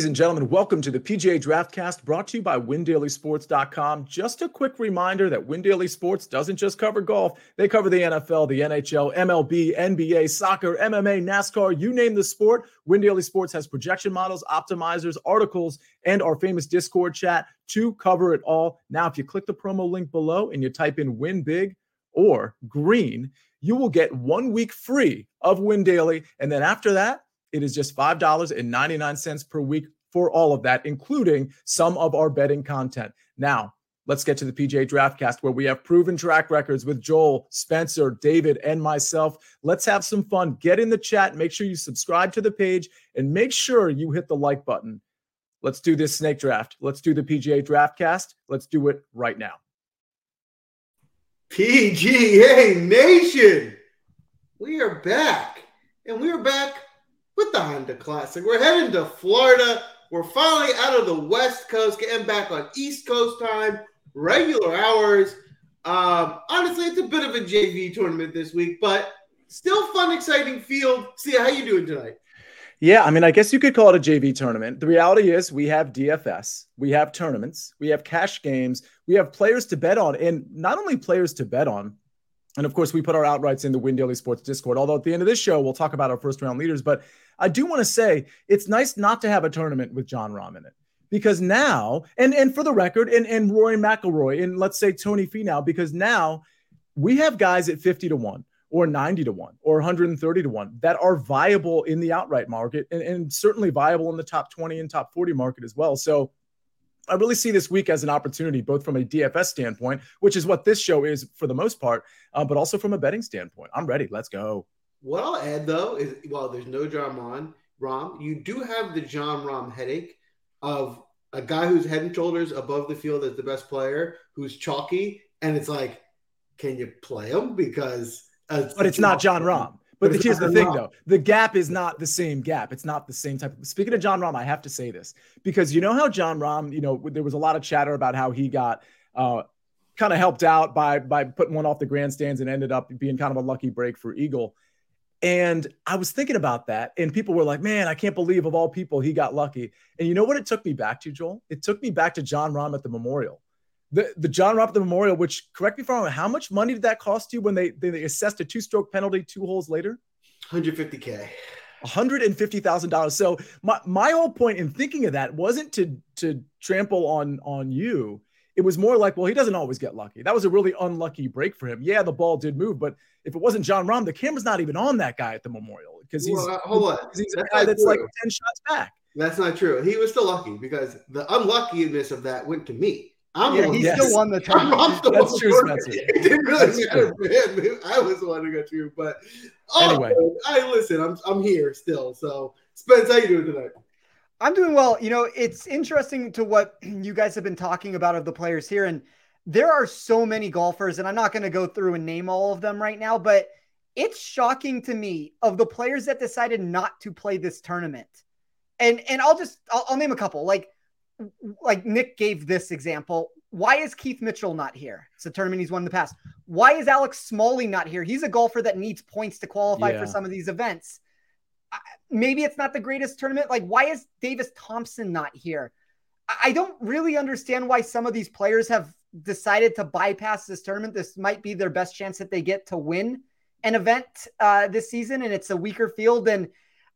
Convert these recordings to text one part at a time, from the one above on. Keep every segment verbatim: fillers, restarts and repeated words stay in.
Ladies and gentlemen, welcome to the P G A Draftcast, brought to you by win daily sports dot com. Just a quick reminder that WinDaily Sports doesn't just cover golf. They cover the N F L, the N H L, M L B, N B A, soccer, M M A, NASCAR, you name the sport. WinDaily Sports has projection models, optimizers, articles, and our famous Discord chat to cover it all. Now, if you click the promo link below and you type in win big or green, you will get one week free of WinDaily. And then after that, it is just five dollars and ninety-nine cents per week for all of that, including some of our betting content. Now, let's get to the P G A Draftcast, where we have proven track records with Joel, Spencer, David, and myself. Let's have some fun. Get in the chat. Make sure you subscribe to the page and make sure you hit the like button. Let's do this snake draft. Let's do the P G A Draftcast. Let's do it right now. P G A Nation, we are back, and we are back with the Honda Classic. We're heading to Florida. We're finally out of the West Coast, getting back on East Coast time, regular hours. Um, honestly, it's a bit of a J V tournament this week, but still fun, exciting field. Sia, how you doing tonight? Yeah, I mean, I guess you could call it a J V tournament. The reality is we have D F S, we have tournaments, we have cash games, we have players to bet on, and not only players to bet on, and of course, we put our outrights in the WinDaily Sports Discord, although at the end of this show, we'll talk about our first round leaders. But I do want to say it's nice not to have a tournament with Jon Rahm in it, because now, and, and for the record, and, and Rory McIlroy, and let's say Tony Finau, because now we have guys at fifty to one or ninety to one or one hundred thirty to one that are viable in the outright market, and, and certainly viable in the top twenty and top forty market as well. So I really see this week as an opportunity, both from a D F S standpoint, which is what this show is for the most part, uh, but also from a betting standpoint. I'm ready. Let's go. What I'll add, though, is while there's no Jon Rahm, you do have the Jon Rahm headache of a guy who's head and shoulders above the field as the best player, who's chalky, and it's like, can you play him? Because uh, But it's not Jon Rahm. But, but here's the thing, though. The gap is not the same gap. It's not the same type. Of, speaking of Jon Rahm, I have to say this, because you know how Jon Rahm, you know, there was a lot of chatter about how he got uh, kind of helped out by by putting one off the grandstands and ended up being kind of a lucky break for Eagle. And I was thinking about that, and people were like, man, I can't believe of all people he got lucky. And you know what it took me back to, Joel? It took me back to Jon Rahm at the Memorial. The the Jon Rahm at the Memorial, which, correct me if I'm wrong, how much money did that cost you when they, they, they assessed a two-stroke penalty two holes later? one hundred fifty thousand dollars. one hundred fifty thousand dollars. So my, my whole point in thinking of that wasn't to to trample on, on you. It was more like, well, he doesn't always get lucky. That was a really unlucky break for him. Yeah, the ball did move, but if it wasn't Jon Rahm, the camera's not even on that guy at the Memorial, because he's, well, hold on. he's a guy that's like ten shots back. That's not true. He was still lucky, because the unluckiness of that went to me. I'm yeah, he's yes. still won the time. That's true, Spencer. It didn't really matter for him. I was the one who got through, but oh, anyway, man, I listen. I'm I'm here still. So, Spence, how you doing tonight? I'm doing well. You know, it's interesting to what you guys have been talking about of the players here, and there are so many golfers, and I'm not going to go through and name all of them right now, but it's shocking to me of the players that decided not to play this tournament, and and I'll just I'll, I'll name a couple. Like. Like Nick gave this example. Why is Keith Mitchell not here? It's a tournament he's won in the past. Why is Alex Smalley not here? He's a golfer that needs points to qualify yeah. for some of these events. Maybe it's not the greatest tournament. Like, why is Davis Thompson not here? I don't really understand why some of these players have decided to bypass this tournament. This might be their best chance that they get to win an event uh, this season, and it's a weaker field. And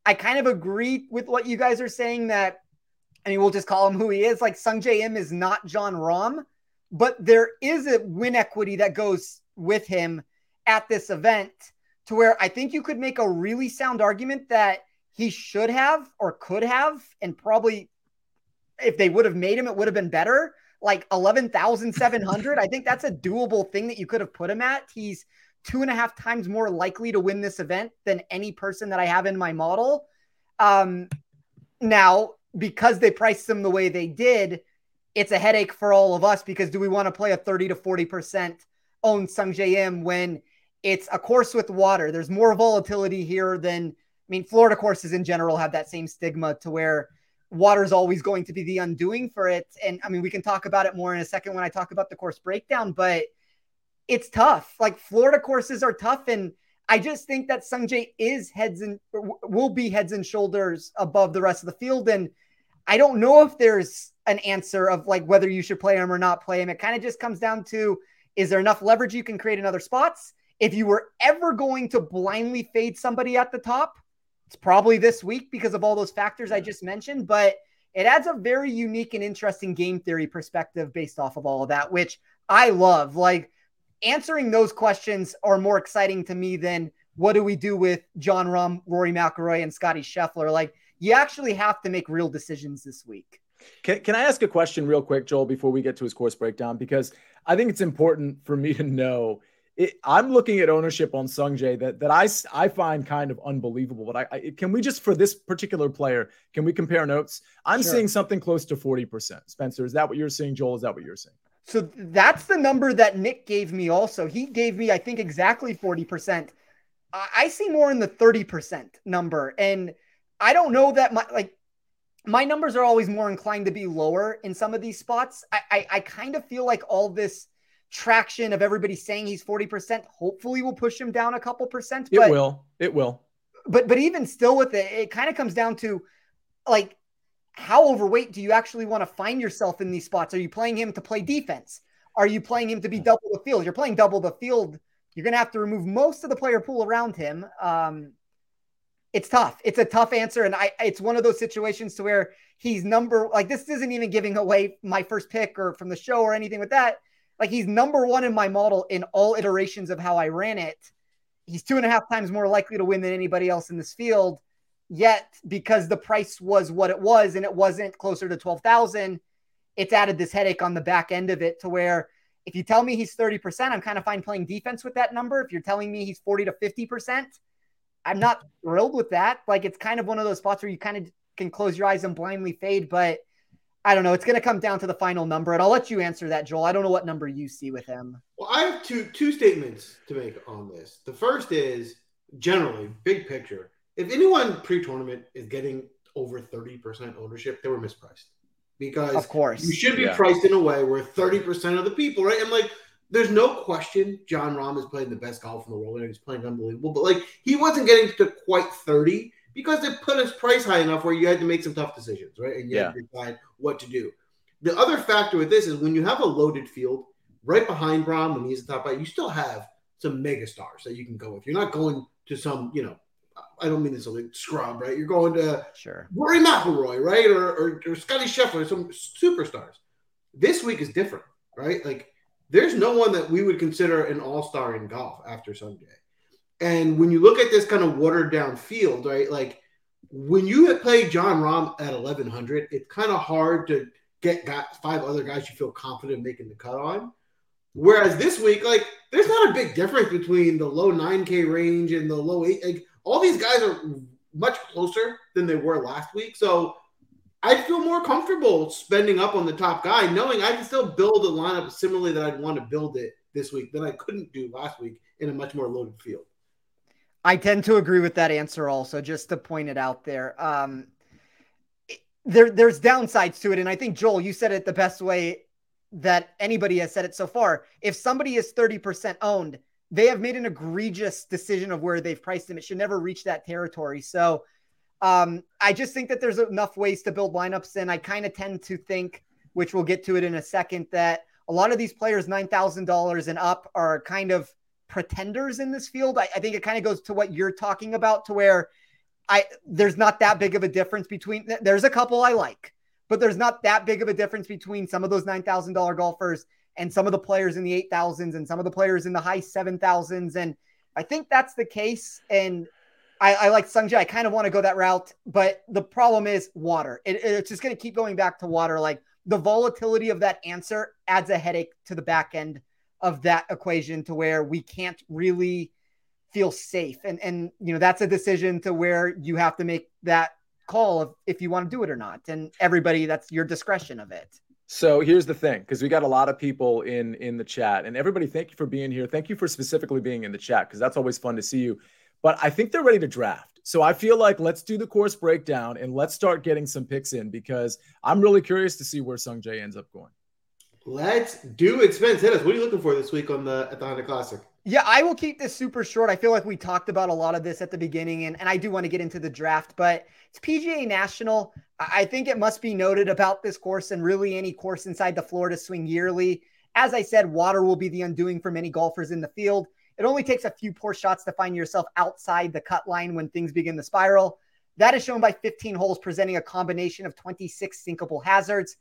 I kind of agree with what you guys are saying that, I mean, we'll just call him who he is. Like, Sungjae Im is not Jon Rahm, but there is a win equity that goes with him at this event, to where I think you could make a really sound argument that he should have or could have, and probably if they would have made him, it would have been better. Like eleven thousand seven hundred. I think that's a doable thing that you could have put him at. He's two and a half times more likely to win this event than any person that I have in my model. Um, now, because they priced them the way they did, it's a headache for all of us, because do we want to play a thirty to forty percent owned Sungjae Im when it's a course with water? There's more volatility here than, I mean, Florida courses in general have that same stigma to where water is always going to be the undoing for it. And I mean, we can talk about it more in a second when I talk about the course breakdown, but it's tough. Like, Florida courses are tough. And I just think that Sungjae is heads and will be heads and shoulders above the rest of the field. And I don't know if there's an answer of like whether you should play him or not play him. It kind of just comes down to, is there enough leverage you can create in other spots? If you were ever going to blindly fade somebody at the top, it's probably this week because of all those factors I just mentioned, but it adds a very unique and interesting game theory perspective based off of all of that, which I love. Like, answering those questions are more exciting to me than what do we do with Jon Rahm, Rory McIlroy, and Scottie Scheffler? Like, you actually have to make real decisions this week. Can, can I ask a question real quick, Joel, before we get to his course breakdown? Because I think it's important for me to know. It, I'm looking at ownership on Sungjae that that I, I find kind of unbelievable. But I, I can we just, for this particular player, can we compare notes? I'm sure. Seeing something close to forty percent. Spencer, is that what you're seeing? Joel, is that what you're seeing? So that's the number that Nick gave me also. He gave me, I think, exactly forty percent. I, I see more in the thirty percent number. And I don't know that my, like, my numbers are always more inclined to be lower in some of these spots. I, I, I kind of feel like all this traction of everybody saying he's forty percent hopefully will push him down a couple percent. But, it will. It will. But but even still with it, it kind of comes down to, like, how overweight do you actually want to find yourself in these spots? Are you playing him to play defense? Are you playing him to be double the field? You're playing double the field. You're going to have to remove most of the player pool around him. Um, it's tough. It's a tough answer. And I, it's one of those situations to where he's number, like, this isn't even giving away my first pick or from the show or anything with that. Like, he's number one in my model in all iterations of how I ran it. He's two and a half times more likely to win than anybody else in this field. Yet, because the price was what it was and it wasn't closer to twelve thousand, it's added this headache on the back end of it to where if you tell me he's thirty percent, I'm kind of fine playing defense with that number. If you're telling me he's forty to fifty percent, I'm not thrilled with that. Like, it's kind of one of those spots where you kind of can close your eyes and blindly fade, but I don't know. It's going to come down to the final number, and I'll let you answer that, Joel. I don't know what number you see with him. Well, I have two two statements to make on this. The first is generally big picture. If anyone pre-tournament is getting over thirty percent ownership, they were mispriced because of course you should be yeah. priced in a way where thirty percent of the people, right? And like, there's no question Jon Rahm is playing the best golf in the world and he's playing unbelievable, but like he wasn't getting to quite thirty because they put his price high enough where you had to make some tough decisions, right? And you yeah. had to decide what to do. The other factor with this is when you have a loaded field right behind Rahm when he's the top eight, you still have some mega stars that you can go with. You're not going to some, you know, I don't mean this as a scrub, right? You're going to sure. Rory McIlroy, right? Or, or, or Scottie Scheffler, some superstars. This week is different, right? Like, there's no one that we would consider an all-star in golf after Sungjae. And when you look at this kind of watered-down field, right, like when you play Jon Rahm at eleven hundred, it's kind of hard to get got five other guys you feel confident making the cut on. Whereas this week, like, there's not a big difference between the low nine K range and the low eight. Like, all these guys are much closer than they were last week. So I feel more comfortable spending up on the top guy, knowing I can still build a lineup similarly that I'd want to build it this week that I couldn't do last week in a much more loaded field. I tend to agree with that answer also, just to point it out there. Um, it, there. There's downsides to it, and I think, Joel, you said it the best way that anybody has said it so far. If somebody is thirty percent owned, they have made an egregious decision of where they've priced them. It should never reach that territory. So um, I just think that there's enough ways to build lineups, and I kind of tend to think, which we'll get to it in a second, that a lot of these players nine thousand dollars and up are kind of pretenders in this field. I, I think it kind of goes to what you're talking about to where I, there's not that big of a difference between, there's a couple I like, but there's not that big of a difference between some of those nine thousand dollars golfers and some of the players in the eight thousands and some of the players in the high seven thousands. And I think that's the case. And I, I like Sungjae. I kind of want to go that route, but the problem is water. It, it's just going to keep going back to water. Like the volatility of that answer adds a headache to the back end of that equation to where we can't really feel safe. And, and, you know, that's a decision to where you have to make that call of if you want to do it or not. And everybody, that's your discretion of it. So here's the thing, because we got a lot of people in, in the chat, and everybody, thank you for being here. Thank you for specifically being in the chat, because that's always fun to see you, but I think they're ready to draft. So I feel like let's do the course breakdown and let's start getting some picks in, because I'm really curious to see where Sungjae ends up going. Let's do it. Spence, hit us. What are you looking for this week on the at the Honda Classic? Yeah, I will keep this super short. I feel like we talked about a lot of this at the beginning, and, and I do want to get into the draft, but it's P G A National. I think it must be noted about this course and really any course inside the Florida Swing Yearly. As I said, water will be the undoing for many golfers in the field. It only takes a few poor shots to find yourself outside the cut line when things begin to spiral. That is shown by fifteen holes presenting a combination of twenty-six sinkable hazards.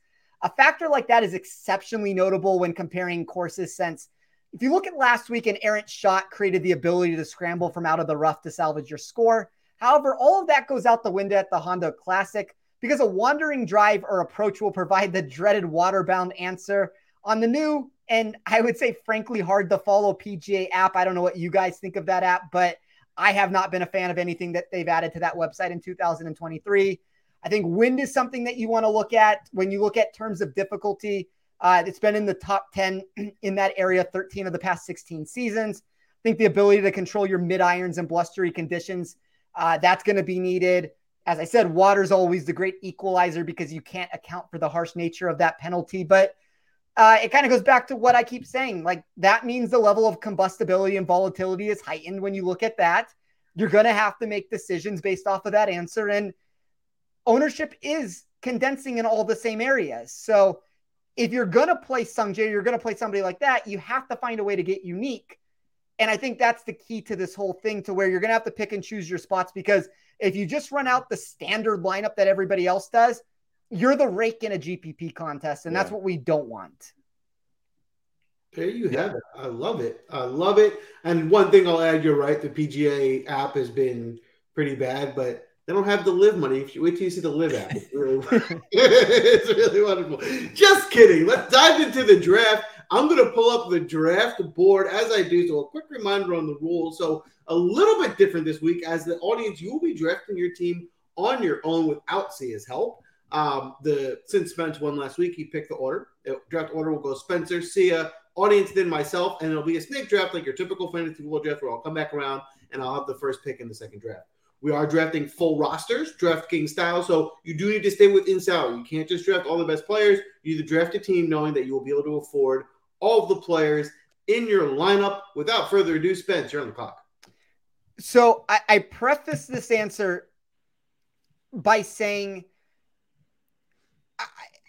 A factor like that is exceptionally notable when comparing courses, since if you look at last week, an errant shot created the ability to scramble from out of the rough to salvage your score. However, all of that goes out the window at the Honda Classic because a wandering drive or approach will provide the dreaded waterbound answer on the new, and I would say frankly hard to follow P G A app. I don't know what you guys think of that app, but I have not been a fan of anything that they've added to that website in two thousand twenty-three. I think wind is something that you want to look at when you look at terms of difficulty. Uh, it's been in the top ten in that area, thirteen of the past sixteen seasons. I think the ability to control your mid irons and blustery conditions, uh, that's going to be needed. As I said, water's always the great equalizer because you can't account for the harsh nature of that penalty. But uh, it kind of goes back to what I keep saying. Like, that means the level of combustibility and volatility is heightened. When you look at that, you're going to have to make decisions based off of that answer. And ownership is condensing in all the same areas. So if you're going to play Sungjae, you're going to play somebody like that, you have to find a way to get unique. And I think that's the key to this whole thing, to where you're going to have to pick and choose your spots, because if you just run out the standard lineup that everybody else does, you're the rake in a G P P contest. And yeah. That's what we don't want. There you have it. I love it. I love it. And one thing I'll add, you're right. The P G A app has been pretty bad, but they don't have the live money. If you wait till you see the live app. It's really, it's really wonderful. Just kidding. Let's dive into the draft. I'm going to pull up the draft board as I do. So a quick reminder on the rules. So a little bit different this week. As the audience, you will be drafting your team on your own without Sia's help. Um, the Since Spence won last week, he picked the order. The draft order will go Spencer, Sia, audience, then myself. And it'll be a snake draft like your typical fantasy football draft, where I'll come back around and I'll have the first pick in the second draft. We are drafting full rosters, DraftKings style, so you do need to stay within salary. You can't just draft all the best players. You need to draft a team knowing that you will be able to afford all of the players in your lineup. Without further ado, Spence, you're on the clock. So I, I preface this answer by saying I,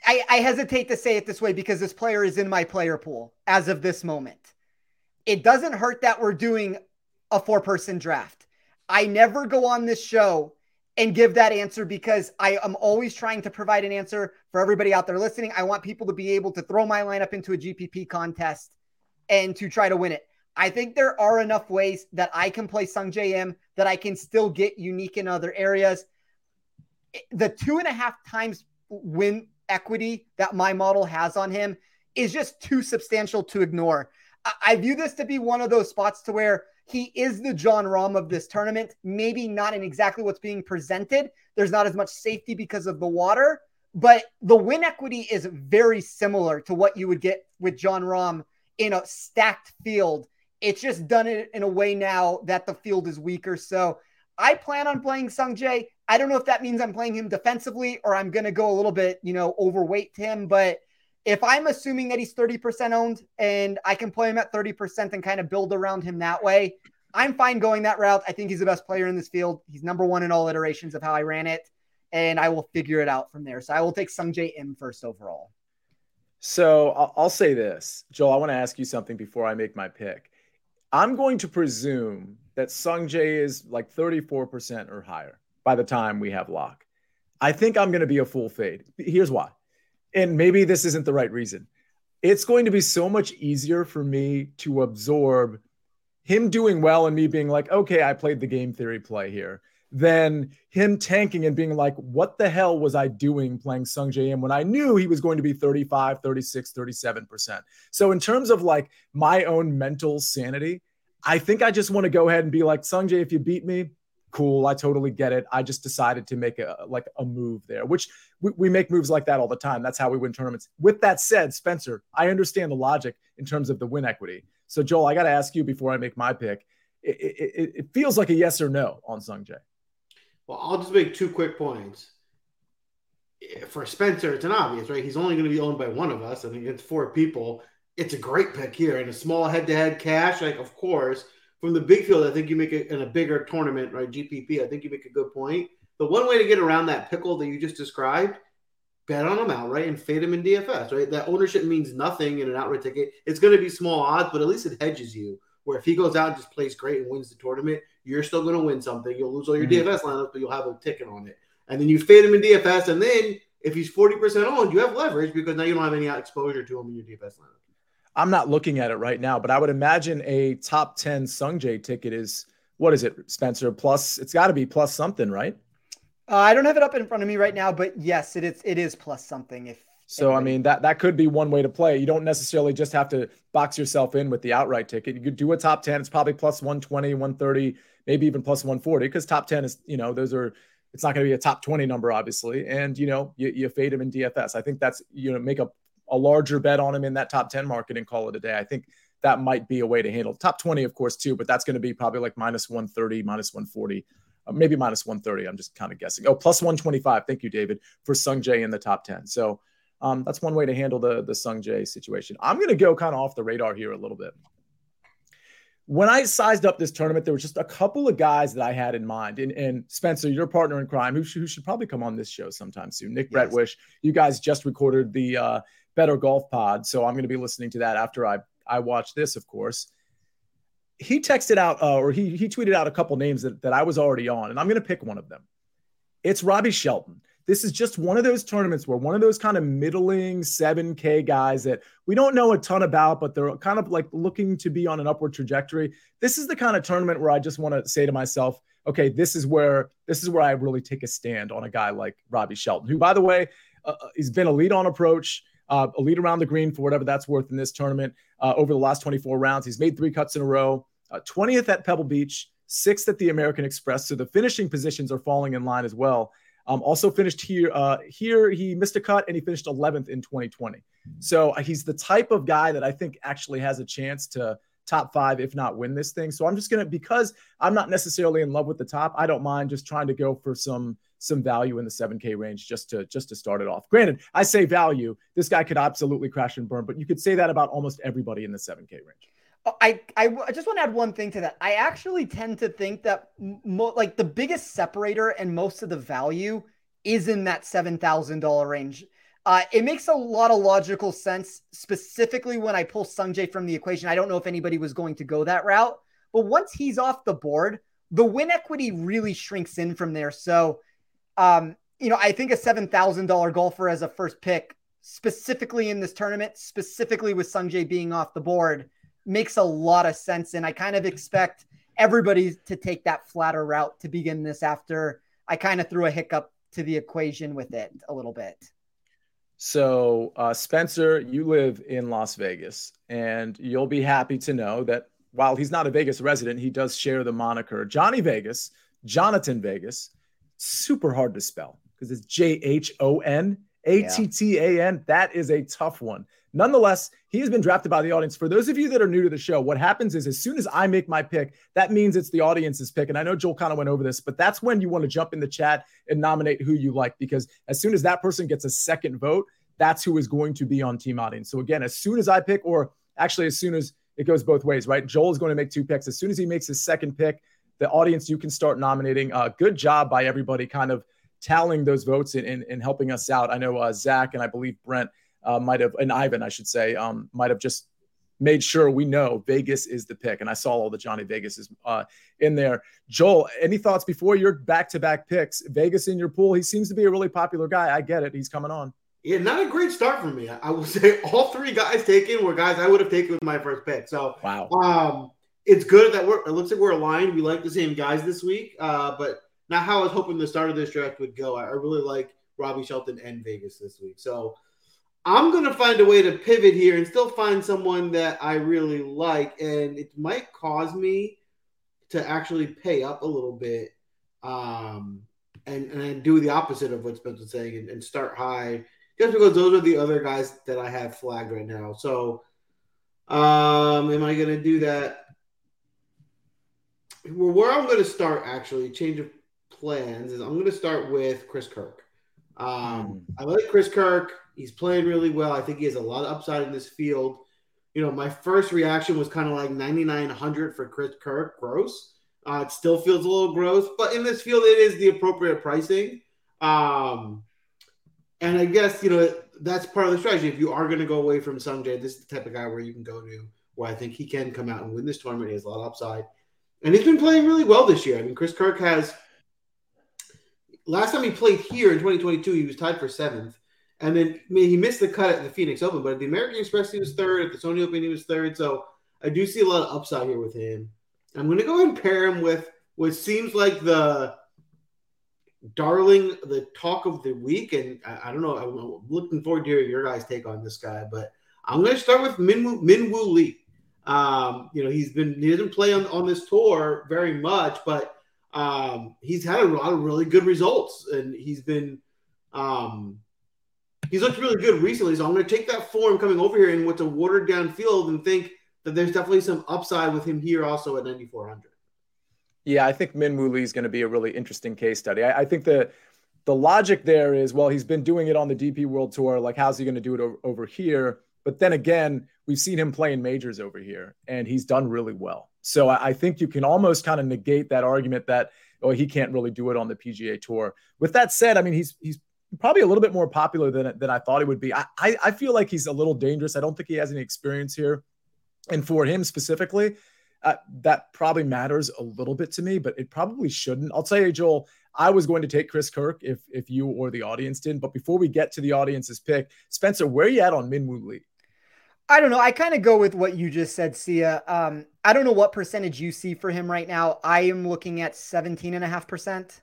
I, I hesitate to say it this way because this player is in my player pool as of this moment. It doesn't hurt that we're doing a four-person draft. I never go on this show and give that answer because I am always trying to provide an answer for everybody out there listening. I want people to be able to throw my lineup into a G P P contest and to try to win it. I think there are enough ways that I can play Sungjae Im that I can still get unique in other areas. The two and a half times win equity that my model has on him is just too substantial to ignore. I view this to be one of those spots to where he is the Jon Rahm of this tournament. Maybe not in exactly what's being presented. There's not as much safety because of the water, but the win equity is very similar to what you would get with Jon Rahm in a stacked field. It's just done it in a way now that the field is weaker. So I plan on playing Sungjae. I don't know if that means I'm playing him defensively or I'm going to go a little bit, you know, overweight to him, but if I'm assuming that he's thirty percent owned and I can play him at thirty percent and kind of build around him that way, I'm fine going that route. I think he's the best player in this field. He's number one in all iterations of how I ran it, and I will figure it out from there. So I will take Sungjae Im first overall. So I'll say this. Joel, I want to ask you something before I make my pick. I'm going to presume that Sungjae is like thirty-four percent or higher by the time we have lock. I think I'm going to be a full fade. Here's why. And maybe this isn't the right reason. It's going to be so much easier for me to absorb him doing well and me being like, okay, I played the game theory play here, than him tanking and being like, what the hell was I doing playing Sungjae Im when I knew he was going to be thirty-five, thirty-six, thirty-seven percent. So in terms of like my own mental sanity, I think I just want to go ahead and be like, Sungjae, if you beat me, cool, I totally get it. I just decided to make a like a move there, which we, we make moves like that all the time. That's how we win tournaments. With that said, Spencer, I understand the logic in terms of the win equity. So Joel, I got to ask you before I make my pick, it, it, it feels like a yes or no on Sungjae. Well, I'll just make two quick points. for Spencer, it's an obvious, right? He's only going to be owned by one of us, and against four people, it's a great pick here. And a small head-to-head cash, like, of course, from the big field, I think you make it in a bigger tournament, right? G P P, I think you make a good point. But one way to get around that pickle that you just described, bet on them outright and fade them in D F S, right? That ownership means nothing in an outright ticket. It's going to be small odds, but at least it hedges you, where if he goes out and just plays great and wins the tournament, you're still going to win something. You'll lose all your mm-hmm. D F S lineups, but you'll have a ticket on it. And then you fade him in D F S, and then if he's forty percent owned, you have leverage because now you don't have any exposure to him in your D F S lineup. I'm not looking at it right now, but I would imagine a top ten Sungjae ticket is, what is it, Spencer? Plus, it's got to be plus something, right? Uh, I don't have it up in front of me right now, but yes, it is, it is plus something. If So, anyway. I mean, that, that could be one way to play. You don't necessarily just have to box yourself in with the outright ticket. You could do a top ten. It's probably plus one twenty, one thirty, maybe even plus one forty because top ten is, you know, those are, it's not going to be a top twenty number, obviously. And, you know, you, you fade him in D F S. I think that's, you know, make a, a larger bet on him in that top ten market and call it a day. I think that might be a way to handle top twenty, of course, too, but that's going to be probably like minus one thirty, minus one forty, uh, maybe minus one thirty. I'm just kind of guessing. Oh, plus one twenty-five. Thank you, David, for Sungjae in the top ten. So um, that's one way to handle the, the Sungjae situation. I'm going to go kind of off the radar here a little bit. When I sized up this tournament, there were just a couple of guys that I had in mind. And, and Spencer, your partner in crime, who should, who should probably come on this show sometime soon, Nick yes. Bretwish, you guys just recorded the uh, Better Golf Pod. So I'm going to be listening to that after I, I watch this, of course. He texted out uh, or he he tweeted out a couple names that, that I was already on, and I'm going to pick one of them. It's Robbie Shelton. This is just one of those tournaments where one of those kind of middling seven K guys that we don't know a ton about, but they're kind of like looking to be on an upward trajectory. This is the kind of tournament where I just want to say to myself, okay, this is where this is where I really take a stand on a guy like Robbie Shelton, who, by the way, uh, he's been a lead on approach, uh, a lead around the green for whatever that's worth in this tournament uh, over the last twenty-four rounds. He's made three cuts in a row, uh, twentieth at Pebble Beach, sixth at the American Express. So the finishing positions are falling in line as well. Um, also finished here, uh, here he missed a cut and he finished eleventh in twenty twenty. So he's the type of guy that I think actually has a chance to top five, if not win this thing. So I'm just going to, because I'm not necessarily in love with the top, I don't mind just trying to go for some, some value in the seven K range just to, just to start it off. Granted, I say value, this guy could absolutely crash and burn, but you could say that about almost everybody in the seven K range. I, I just want to add one thing to that. I actually tend to think that mo- like the biggest separator and most of the value is in that seven thousand dollars range. Uh, it makes a lot of logical sense, specifically when I pull Sungjae from the equation. I don't know if anybody was going to go that route, but once he's off the board, the win equity really shrinks in from there. So, um, you know, I think a seven thousand dollars golfer as a first pick, specifically in this tournament, specifically with Sungjae being off the board, makes a lot of sense. And I kind of expect everybody to take that flatter route to begin this after I kind of threw a hiccup to the equation with it a little bit. So uh, Spencer, you live in Las Vegas and you'll be happy to know that while he's not a Vegas resident, he does share the moniker Johnny Vegas, Jonathan Vegas, super hard to spell because it's J H O N A T T A N. Yeah. That is a tough one. Nonetheless, he has been drafted by the audience. For those of you that are new to the show, what happens is as soon as I make my pick, that means it's the audience's pick. And I know Joel kind of went over this, but that's when you want to jump in the chat and nominate who you like, because as soon as that person gets a second vote, that's who is going to be on team audience. So again, as soon as I pick, or actually as soon as it goes both ways, right? Joel is going to make two picks. As soon as he makes his second pick, the audience, you can start nominating. Uh, good job by everybody kind of tallying those votes and, and, and helping us out. I know uh, Zach and I believe Brent Uh, might have, and Ivan, I should say, um, might have just made sure we know Vegas is the pick. And I saw all the Johnny Vegas is uh, in there. Joel, any thoughts before your back-to-back picks? Vegas in your pool, he seems to be a really popular guy. I get it. He's coming on. Yeah, not a great start for me. I will say all three guys taken were guys I would have taken with my first pick. So wow. um, it's good that we're, it looks like we're aligned. We like the same guys this week, uh, but not how I was hoping the start of this draft would go. I, I really like Robbie Shelton and Vegas this week. So I'm going to find a way to pivot here and still find someone that I really like, and it might cause me to actually pay up a little bit um, and, and do the opposite of what Spencer's saying and, and start high, just because those are the other guys that I have flagged right now. So um, am I going to do that? Well, where I'm going to start, actually, change of plans, is I'm going to start with Chris Kirk. Um, I like Chris Kirk. He's playing really well. I think he has a lot of upside in this field. You know, my first reaction was kind of like ninety-nine hundred for Chris Kirk. Gross. Uh, it still feels a little gross, but in this field, it is the appropriate pricing. Um, and I guess, you know, that's part of the strategy. If you are going to go away from Sungjae, this is the type of guy where you can go to, where I think he can come out and win this tournament. He has a lot of upside. And he's been playing really well this year. I mean, Chris Kirk has – last time he played here in twenty twenty-two, he was tied for seventh. And then I mean, he missed the cut at the Phoenix Open, but at the American Express, he was third. At the Sony Open, he was third. So I do see a lot of upside here with him. I'm going to go ahead and pair him with what seems like the darling, the talk of the week. And I, I don't know. I'm looking forward to hearing your guys' take on this guy. But I'm going to start with Min Woo, Min Woo Lee. Um, you know, he's been he doesn't play on, on this tour very much, but um, he's had a lot of really good results. And he's been um, he's looked really good recently. So I'm going to take that form coming over here in what's a watered-down field and think that there's definitely some upside with him here also at ninety-four hundred. Yeah, I think Min Woo Lee is going to be a really interesting case study. I, I think the the logic there is, well, he's been doing it on the D P World Tour. Like, how's he going to do it over, over here? But then again, we've seen him play in majors over here, and he's done really well. So I, I think you can almost kind of negate that argument that, oh, he can't really do it on the P G A Tour. With that said, I mean, he's he's probably a little bit more popular than, than I thought he would be. I, I, I feel like he's a little dangerous. I don't think he has any experience here. And for him specifically, uh, that probably matters a little bit to me, but it probably shouldn't. I'll tell you, Joel, I was going to take Chris Kirk if if you or the audience didn't. But before we get to the audience's pick, Spencer, where are you at on Min Woo Lee? I don't know. I kind of go with what you just said, Sia. Um, I don't know what percentage you see for him right now. I am looking at seventeen and a half percent.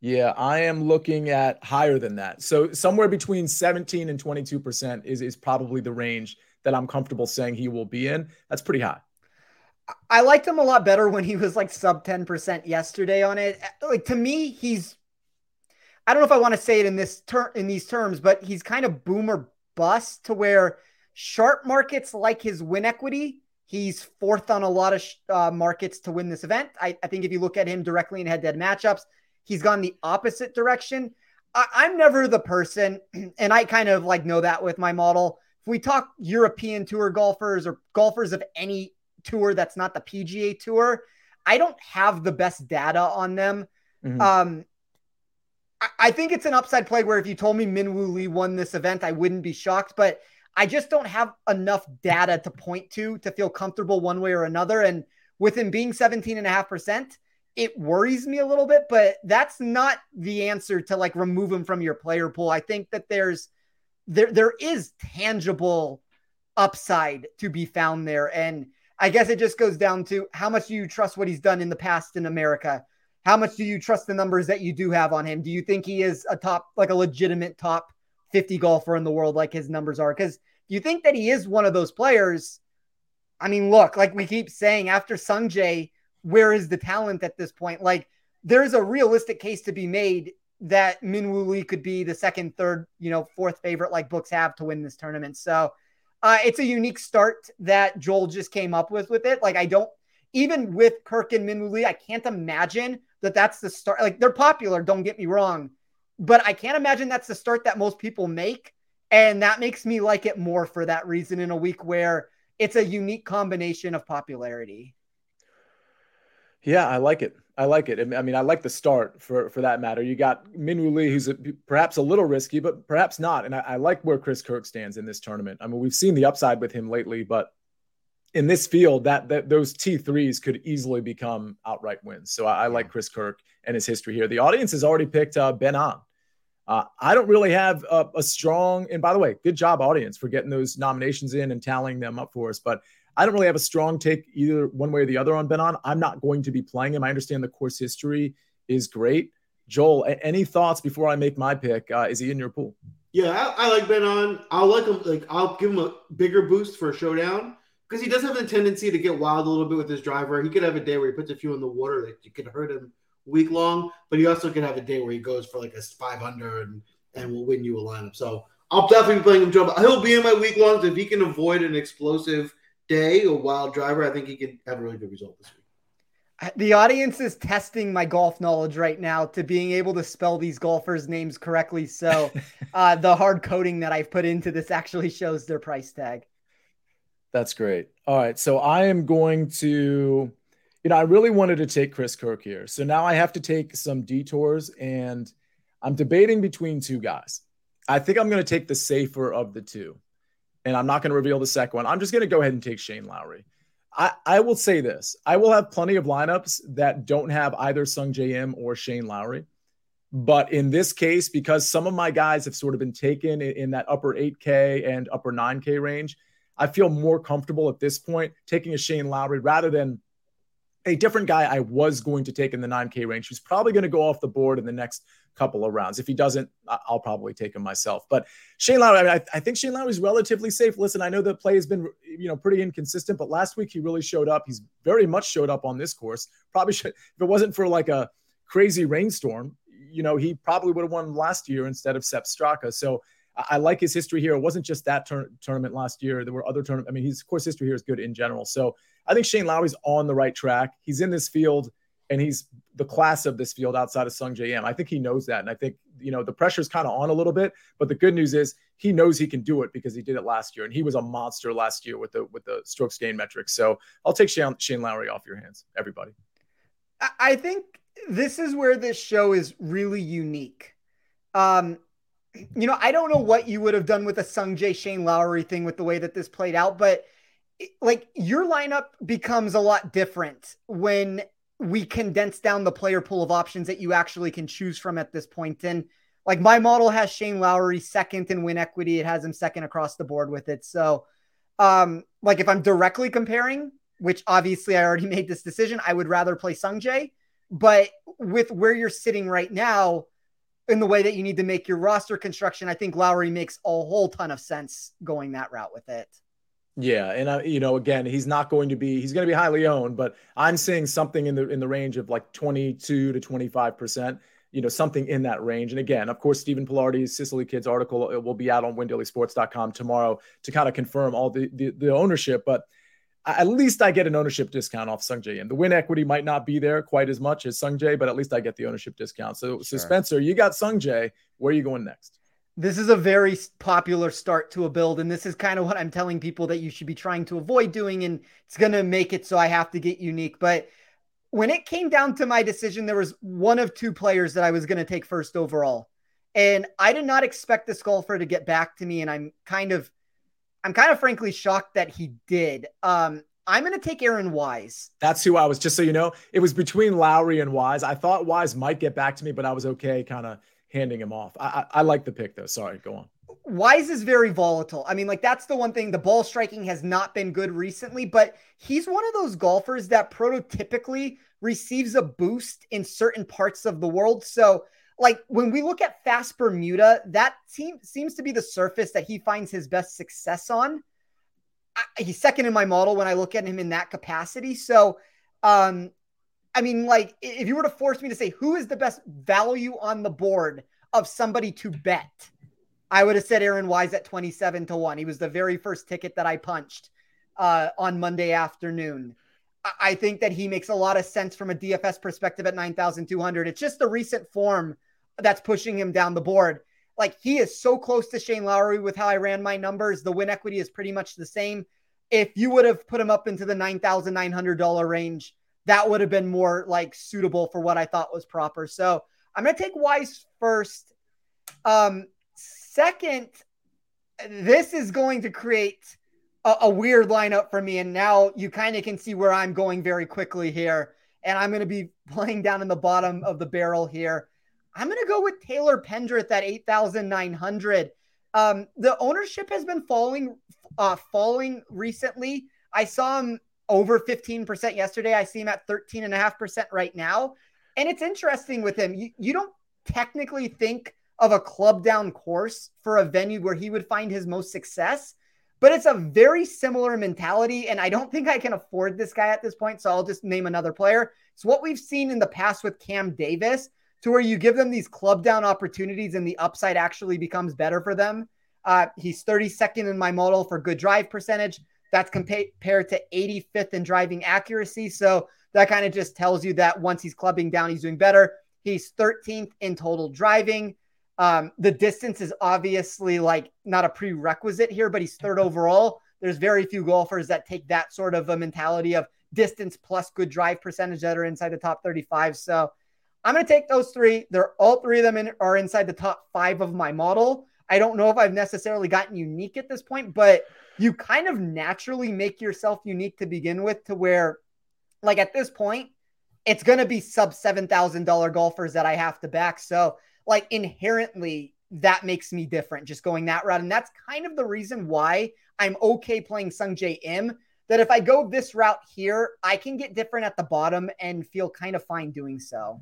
Yeah, I am looking at higher than that. So somewhere between seventeen and twenty-two percent is, is probably the range that I'm comfortable saying he will be in. That's pretty high. I liked him a lot better when he was like sub ten percent yesterday on it. Like, to me, he's, I don't know if I want to say it in this ter- in these terms, but he's kind of boomer bust to where sharp markets like his win equity, he's fourth on a lot of sh- uh, markets to win this event. I, I think if you look at him directly in head-to-head matchups, he's gone the opposite direction. I- I'm never the person, and I kind of like know that with my model. If we talk European Tour golfers or golfers of any tour that's not the P G A Tour, I don't have the best data on them. Mm-hmm. Um, I, I think it's an upside play where if you told me Min Woo Lee won this event, I wouldn't be shocked, but I just don't have enough data to point to to feel comfortable one way or another. And with him being seventeen and a half percent, it worries me a little bit, but that's not the answer to like remove him from your player pool. I think that there's There, there is tangible upside to be found there. And I guess it just goes down to how much do you trust what he's done in the past in America? How much do you trust the numbers that you do have on him? Do you think he is a top, like a legitimate top fifty golfer in the world, like his numbers are? Because you think that he is one of those players. I mean, look, like we keep saying after Sungjae, where is the talent at this point? Like there is a realistic case to be made that Min Woo Lee could be the second, third, you know, fourth favorite like books have to win this tournament. So uh, it's a unique start that Joel just came up with with it. Like I don't, even with Kirk and Min Woo Lee, I can't imagine that that's the start. Like they're popular, don't get me wrong, but I can't imagine that's the start that most people make. And that makes me like it more for that reason in a week where it's a unique combination of popularity. Yeah, I like it. I like it. I mean, I like the start for, for that matter. You got Min Woo Lee, who's a, perhaps a little risky, but perhaps not. And I, I like where Chris Kirk stands in this tournament. I mean, we've seen the upside with him lately, but in this field, that, that those T threes could easily become outright wins. So I, I like Chris Kirk and his history here. The audience has already picked uh, Ben An. Uh, I don't really have a, a strong, and by the way, good job, audience, for getting those nominations in and tallying them up for us. But I don't really have a strong take either one way or the other on Ben An. I'm not going to be playing him. I understand the course history is great. Joel, any thoughts before I make my pick? Uh, is he in your pool? Yeah, I, I like Ben An. I'll like him. Like I'll give him a bigger boost for a showdown because he does have a tendency to get wild a little bit with his driver. He could have a day where he puts a few in the water that you could hurt him week long, but he also could have a day where he goes for like a five under and, and will win you a lineup. So I'll definitely be playing him, Joel. He'll be in my week longs if he can avoid an explosive day, a wild driver, I think he could have a really good result this week. The audience is testing my golf knowledge right now to being able to spell these golfers' names correctly. So uh, the hard coding that I've put into this actually shows their price tag. That's great. All right. So I am going to, you know, I really wanted to take Chris Kirk here. So now I have to take some detours, and I'm debating between two guys. I think I'm going to take the safer of the two, and I'm not going to reveal the second one. I'm just going to go ahead and take Shane Lowry. I, I will say this. I will have plenty of lineups that don't have either Sungjae Im or Shane Lowry. But in this case, because some of my guys have sort of been taken in, in that upper eight K and upper nine K range, I feel more comfortable at this point taking a Shane Lowry rather than a different guy I was going to take in the nine K range, who's probably going to go off the board in the next couple of rounds. If he doesn't, I'll probably take him myself. But Shane Lowry, I mean, I, I think Shane Lowry's relatively safe. Listen, I know the play has been, you know, pretty inconsistent, but last week he really showed up. He's very much showed up on this course. Probably should, if it wasn't for like a crazy rainstorm, you know, he probably would have won last year instead of Sepp Straka. So I, I like his history here. It wasn't just that tur- tournament last year. There were other tournaments. I mean, his course history here is good in general. So I think Shane Lowry's on the right track. He's in this field, and he's the class of this field outside of Sungjae Im. I think he knows that. And I think, you know, the pressure's kind of on a little bit, but the good news is he knows he can do it because he did it last year. And he was a monster last year with the, with the strokes gain metrics. So I'll take Shane, Shane Lowry off your hands, everybody. I think this is where this show is really unique. Um, you know, I don't know what you would have done with a Sungjae Shane Lowry thing with the way that this played out, but it, like your lineup becomes a lot different when we condense down the player pool of options that you actually can choose from at this point. And like my model has Shane Lowry second in win equity. It has him second across the board with it. So um, like if I'm directly comparing, which obviously I already made this decision, I would rather play Sungjae, but with where you're sitting right now in the way that you need to make your roster construction, I think Lowry makes a whole ton of sense going that route with it. Yeah. And, uh, you know, again, he's not going to be, he's going to be highly owned, but I'm seeing something in the, in the range of like twenty-two to twenty-five percent, you know, something in that range. And again, of course, Stephen Pilardi's Sicily Kids article will be out on win daily sports dot com tomorrow to kind of confirm all the, the, the ownership, but at least I get an ownership discount off Sungjae Im. The win equity might not be there quite as much as Sungjae, but at least I get the ownership discount. So, sure. So Spencer, you got Sungjae. Where are you going next? This is a very popular start to a build, and this is kind of what I'm telling people that you should be trying to avoid doing, and it's going to make it so I have to get unique. But when it came down to my decision, there was one of two players that I was going to take first overall, and I did not expect this golfer to get back to me, and I'm kind of, I'm kind of frankly shocked that he did. Um, I'm going to take Aaron Wise. That's who I was, just so you know. It was between Lowry and Wise. I thought Wise might get back to me, but I was okay kind of handing him off. I, I, I like the pick, though. Sorry, go on. Wise is very volatile. I mean, like, that's the one thing. The ball striking has not been good recently, but he's one of those golfers that prototypically receives a boost in certain parts of the world. So, like, when we look at Fast Bermuda, that team seems to be the surface that he finds his best success on. I, he's second in my model when I look at him in that capacity. So, um, I mean, like, if you were to force me to say who is the best value on the board of somebody to bet, I would have said Aaron Wise at twenty-seven to one. He was the very first ticket that I punched uh, on Monday afternoon. I think that he makes a lot of sense from a D F S perspective at nine thousand two hundred. It's just the recent form that's pushing him down the board. Like, he is so close to Shane Lowry with how I ran my numbers. The win equity is pretty much the same. If you would have put him up into the nine thousand nine hundred dollars range, that would have been more like suitable for what I thought was proper. So I'm going to take Wise first. Um, second, this is going to create a, a weird lineup for me. And now you kind of can see where I'm going very quickly here. And I'm going to be playing down in the bottom of the barrel here. I'm going to go with Taylor Pendrith at eight thousand nine hundred. Um, the ownership has been falling, uh, falling recently. I saw him over fifteen percent yesterday. I see him at thirteen and a half percent right now. And it's interesting with him. You, you don't technically think of a club down course for a venue where he would find his most success, but it's a very similar mentality. And I don't think I can afford this guy at this point. So I'll just name another player. It's what we've seen in the past with Cam Davis, to where you give them these club down opportunities and the upside actually becomes better for them. Uh, he's thirty-second in my model for good drive percentage. That's compared to eighty-fifth in driving accuracy. So that kind of just tells you that once he's clubbing down, he's doing better. He's thirteenth in total driving. Um, the distance is obviously like not a prerequisite here, but he's third overall. There's very few golfers that take that sort of a mentality of distance plus good drive percentage that are inside the top thirty-five. So I'm going to take those three. They're all three of them in, are inside the top five of my model. I don't know if I've necessarily gotten unique at this point, but you kind of naturally make yourself unique to begin with, to where like at this point, it's going to be sub seven thousand dollars golfers that I have to back. So like inherently that makes me different just going that route. And that's kind of the reason why I'm okay playing Sungjae Im, that if I go this route here, I can get different at the bottom and feel kind of fine doing so.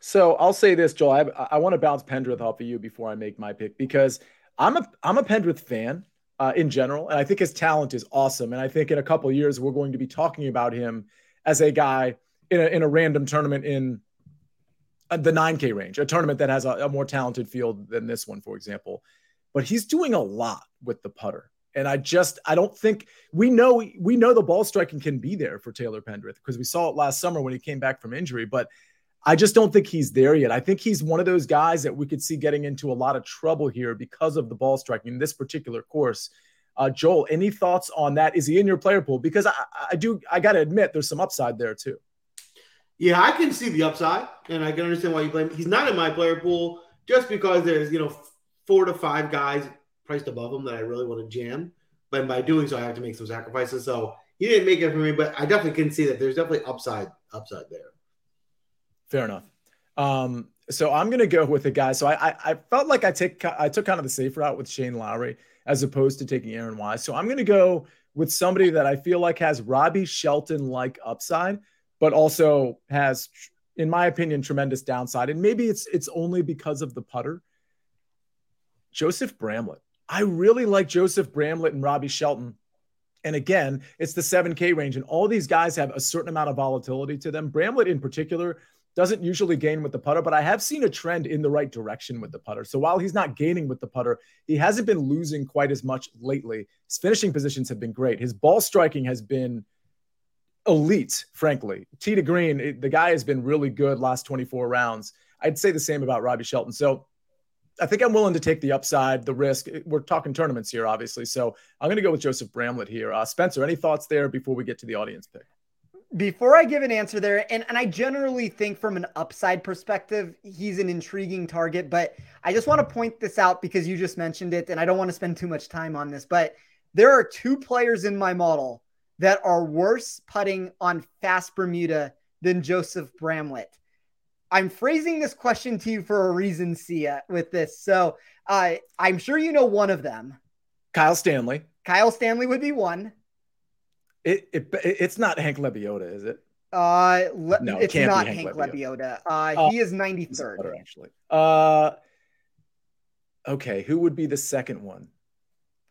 So I'll say this, Joel, I, I want to bounce Pendrith off of you before I make my pick, because I'm a, I'm a Pendrith fan uh, in general. And I think his talent is awesome. And I think in a couple of years, we're going to be talking about him as a guy in a, in a random tournament in the nine K range, a tournament that has a, a more talented field than this one, for example. But he's doing a lot with the putter. And I just, I don't think we know, we know the ball striking can be there for Taylor Pendrith, because we saw it last summer when he came back from injury, but I just don't think he's there yet. I think he's one of those guys that we could see getting into a lot of trouble here because of the ball striking in this particular course. Uh, Joel, any thoughts on that? Is he in your player pool? Because I, I do, I got to admit there's some upside there too. Yeah, I can see the upside and I can understand why you blame him. He's not in my player pool just because there's, you know, four to five guys priced above him that I really want to jam, but by doing so I have to make some sacrifices. So he didn't make it for me, but I definitely can see that there's definitely upside upside there. Fair enough. Um, so I'm going to go with a guy. So I, I I felt like I take I took kind of the safe route with Shane Lowry as opposed to taking Aaron Wise. So I'm going to go with somebody that I feel like has Robbie Shelton like upside, but also has, in my opinion, tremendous downside. And maybe it's it's only because of the putter. Joseph Bramlett. I really like Joseph Bramlett and Robbie Shelton. And again, it's the seven K range. And all these guys have a certain amount of volatility to them. Bramlett in particular doesn't usually gain with the putter, but I have seen a trend in the right direction with the putter. So while he's not gaining with the putter, he hasn't been losing quite as much lately. His finishing positions have been great. His ball striking has been elite, frankly. Tee to green, it, the guy has been really good last twenty-four rounds. I'd say the same about Robbie Shelton. So I think I'm willing to take the upside, the risk. We're talking tournaments here, obviously. So I'm going to go with Joseph Bramlett here. Uh, Spencer, any thoughts there before we get to the audience pick? Before I give an answer there, and, and I generally think from an upside perspective, he's an intriguing target, but I just want to point this out because you just mentioned it, and I don't want to spend too much time on this, but there are two players in my model that are worse putting on fast Bermuda than Joseph Bramlett. I'm phrasing this question to you for a reason, Sia, with this. So uh, I'm sure you know one of them. Kyle Stanley. Kyle Stanley would be one. It, it It's not Hank Lebioda, is it? Uh, le- no, it it's can't not be Hank, Hank Lebioda. Lebioda. Uh, he is ninety-third. Better, actually. Uh, okay, who would be the second one?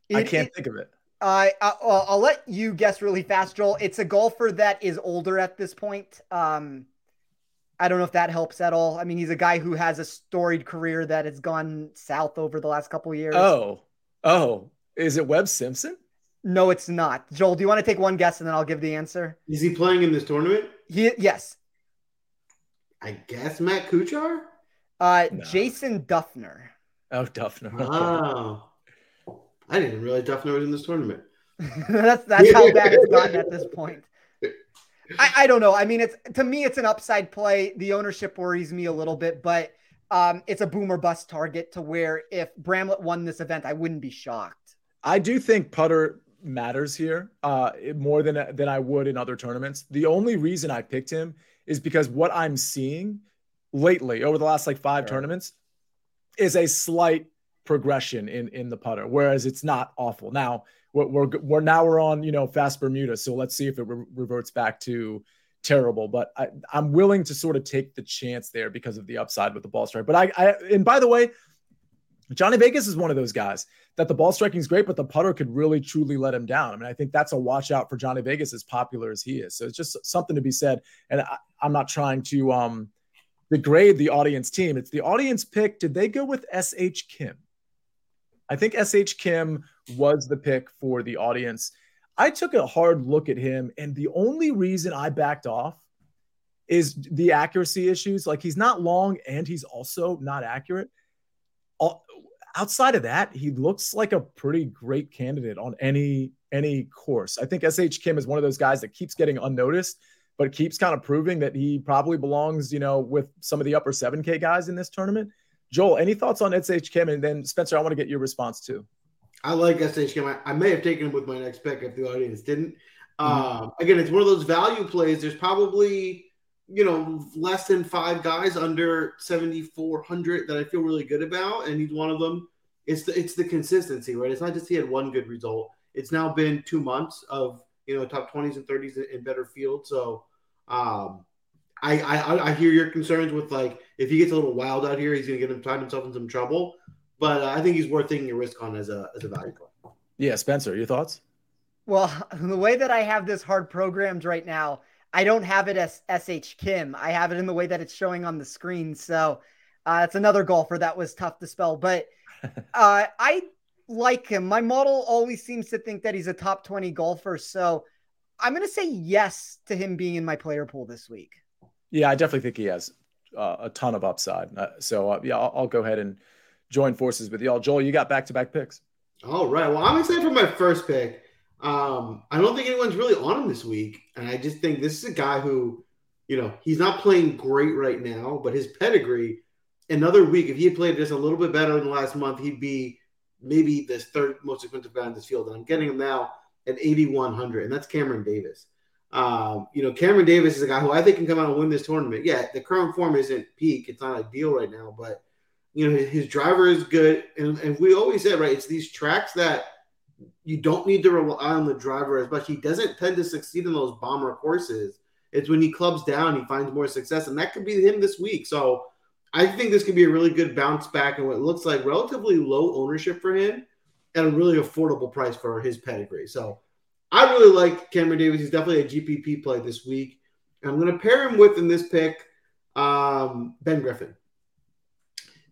It, I can't it, think of it. Uh, I'll, I'll let you guess really fast, Joel. It's a golfer that is older at this point. Um, I don't know if that helps at all. I mean, he's a guy who has a storied career that has gone south over the last couple of years. Oh, oh, is it Webb Simpson? No, it's not. Joel, do you want to take one guess and then I'll give the answer? Is he playing in this tournament? He, yes. I guess Matt Kuchar? Uh, no. Jason Duffner. Oh, Duffner. Wow. Oh. I didn't realize Duffner was in this tournament. that's that's how bad it's gotten at this point. I, I don't know. I mean, it's to me, it's an upside play. The ownership worries me a little bit, but um, it's a boom or bust target to where if Bramlett won this event, I wouldn't be shocked. I do think putter matters here uh, more than, than I would in other tournaments. The only reason I picked him is because what I'm seeing lately over the last like five sure. tournaments is a slight progression in, in the putter, whereas it's not awful. Now, We're, we're we're now we're on, you know, fast Bermuda. So let's see if it re- reverts back to terrible. But I, I'm willing to sort of take the chance there because of the upside with the ball strike. But I, I and by the way, Johnny Vegas is one of those guys that the ball striking is great, but the putter could really truly let him down. I mean, I think that's a watch out for Johnny Vegas, as popular as he is. So it's just something to be said. And I, I'm not trying to um, degrade the audience team. It's the audience pick. Did they go with S H Kim? I think S H Kim was the pick for the audience. I took a hard look at him, and the only reason I backed off is the accuracy issues. Like, he's not long, and he's also not accurate. All, outside of that, he looks like a pretty great candidate on any any course. I think S H Kim is one of those guys that keeps getting unnoticed, but keeps kind of proving that he probably belongs, you know, with some of the upper seven K guys in this tournament. Joel, any thoughts on S H Kim? And then, Spencer, I want to get your response too. I like S H Kim. I, I may have taken him with my next pick if the audience didn't. Mm-hmm. Uh, again, it's one of those value plays. There's probably, you know, less than five guys under seventy-four hundred that I feel really good about, and he's one of them. It's the, it's the consistency, right? It's not just he had one good result. It's now been two months of, you know, top twenties and thirties in better field. So um, I, I I hear your concerns with, like, if he gets a little wild out here, he's going to get him, find himself in some trouble. But uh, I think he's worth taking a risk on as a as a value play. Yeah, Spencer, your thoughts? Well, the way that I have this hard programmed right now, I don't have it as S H Kim. I have it in the way that it's showing on the screen. So uh, it's another golfer that was tough to spell. But uh, I like him. My model always seems to think that he's a top twenty golfer. So I'm going to say yes to him being in my player pool this week. Yeah, I definitely think he has uh, a ton of upside. Uh, so uh, yeah, I'll, I'll go ahead and join forces with y'all. Joel, you got back-to-back picks. All right. Well, I'm excited for my first pick. Um, I don't think anyone's really on him this week. And I just think this is a guy who, you know, he's not playing great right now, but his pedigree, another week, if he had played just a little bit better in the last month, he'd be maybe this third most expensive guy in this field. And I'm getting him now at eighty-one hundred, and that's Cameron Davis. Um, you know, Cameron Davis is a guy who I think can come out and win this tournament. Yeah, the current form isn't peak. It's not ideal right now, but, you know, his, his driver is good. And, and we always said, right, it's these tracks that you don't need to rely on the driver as much. He doesn't tend to succeed in those bomber courses. It's when he clubs down, he finds more success, and that could be him this week. So I think this could be a really good bounce back and what looks like relatively low ownership for him at a really affordable price for his pedigree. So I really like Cameron Davis. He's definitely a G P P play this week. And I'm going to pair him with, in this pick, um, Ben Griffin.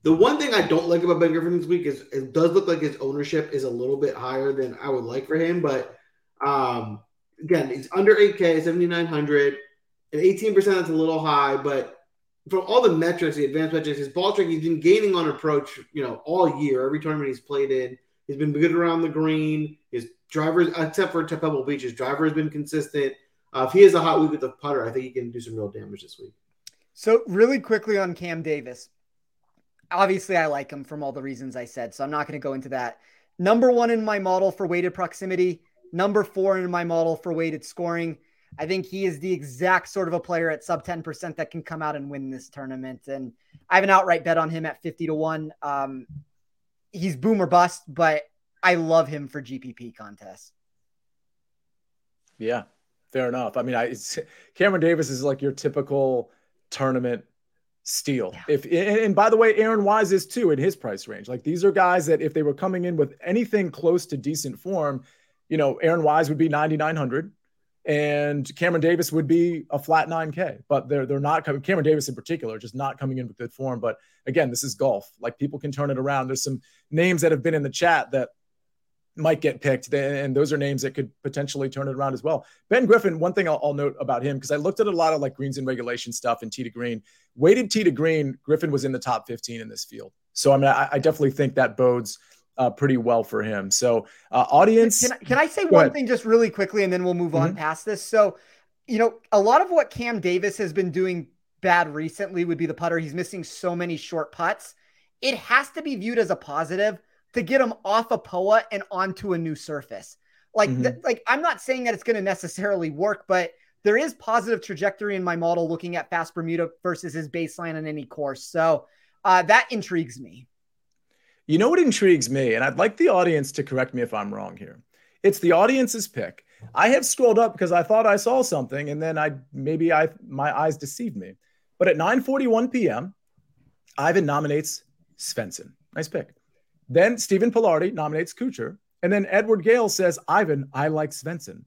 The one thing I don't like about Ben Griffin this week is it does look like his ownership is a little bit higher than I would like for him. But um, again, he's under eight K, seventy-nine hundred, and eighteen percent that's a little high, but from all the metrics, the advanced metrics, his ball trick, he's been gaining on approach, you know, all year, every tournament he's played in. He's been good around the green. His drivers, except for Pebble Beach, his driver has been consistent. Uh, if he has a hot week with the putter, I think he can do some real damage this week. So really quickly on Cam Davis. Obviously, I like him from all the reasons I said, so I'm not going to go into that. Number one in my model for weighted proximity. Number four in my model for weighted scoring. I think he is the exact sort of a player at sub ten percent that can come out and win this tournament. And I have an outright bet on him at fifty to one. Um, he's boom or bust, but I love him for G P P contests. Yeah, fair enough. I mean, I, it's, Cameron Davis is like your typical tournament steal. Yeah. If and, and by the way, Aaron Wise is too in his price range. Like, these are guys that if they were coming in with anything close to decent form, you know, Aaron Wise would be ninety-nine hundred. And Cameron Davis would be a flat nine K, but they're they're not coming. Cameron Davis in particular, just not coming in with good form. But again, this is golf. Like, people can turn it around. There's some names that have been in the chat that might get picked, and those are names that could potentially turn it around as well. Ben Griffin, one thing I'll, I'll note about him, because I looked at a lot of like greens and regulation stuff and tee to green, weighted tee to green, Griffin was in the top fifteen in this field. So I mean, I, I definitely think that bodes Uh, pretty well for him. So uh, audience. Can I, can I say one ahead. thing just really quickly, and then we'll move mm-hmm. on past this. So, you know, a lot of what Cam Davis has been doing bad recently would be the putter. He's missing so many short putts. It has to be viewed as a positive to get him off a P O A and onto a new surface. Like, mm-hmm. th- like I'm not saying that it's going to necessarily work, but there is positive trajectory in my model looking at fast Bermuda versus his baseline on any course. So uh, that intrigues me. You know what intrigues me, and I'd like the audience to correct me if I'm wrong here. It's the audience's pick. I have scrolled up because I thought I saw something, and then I maybe I my eyes deceived me. But at nine forty-one p.m., Ivan nominates Svensson. Nice pick. Then Stephen Pilardi nominates Kuchar, and then Edward Gale says, "Ivan, I like Svensson."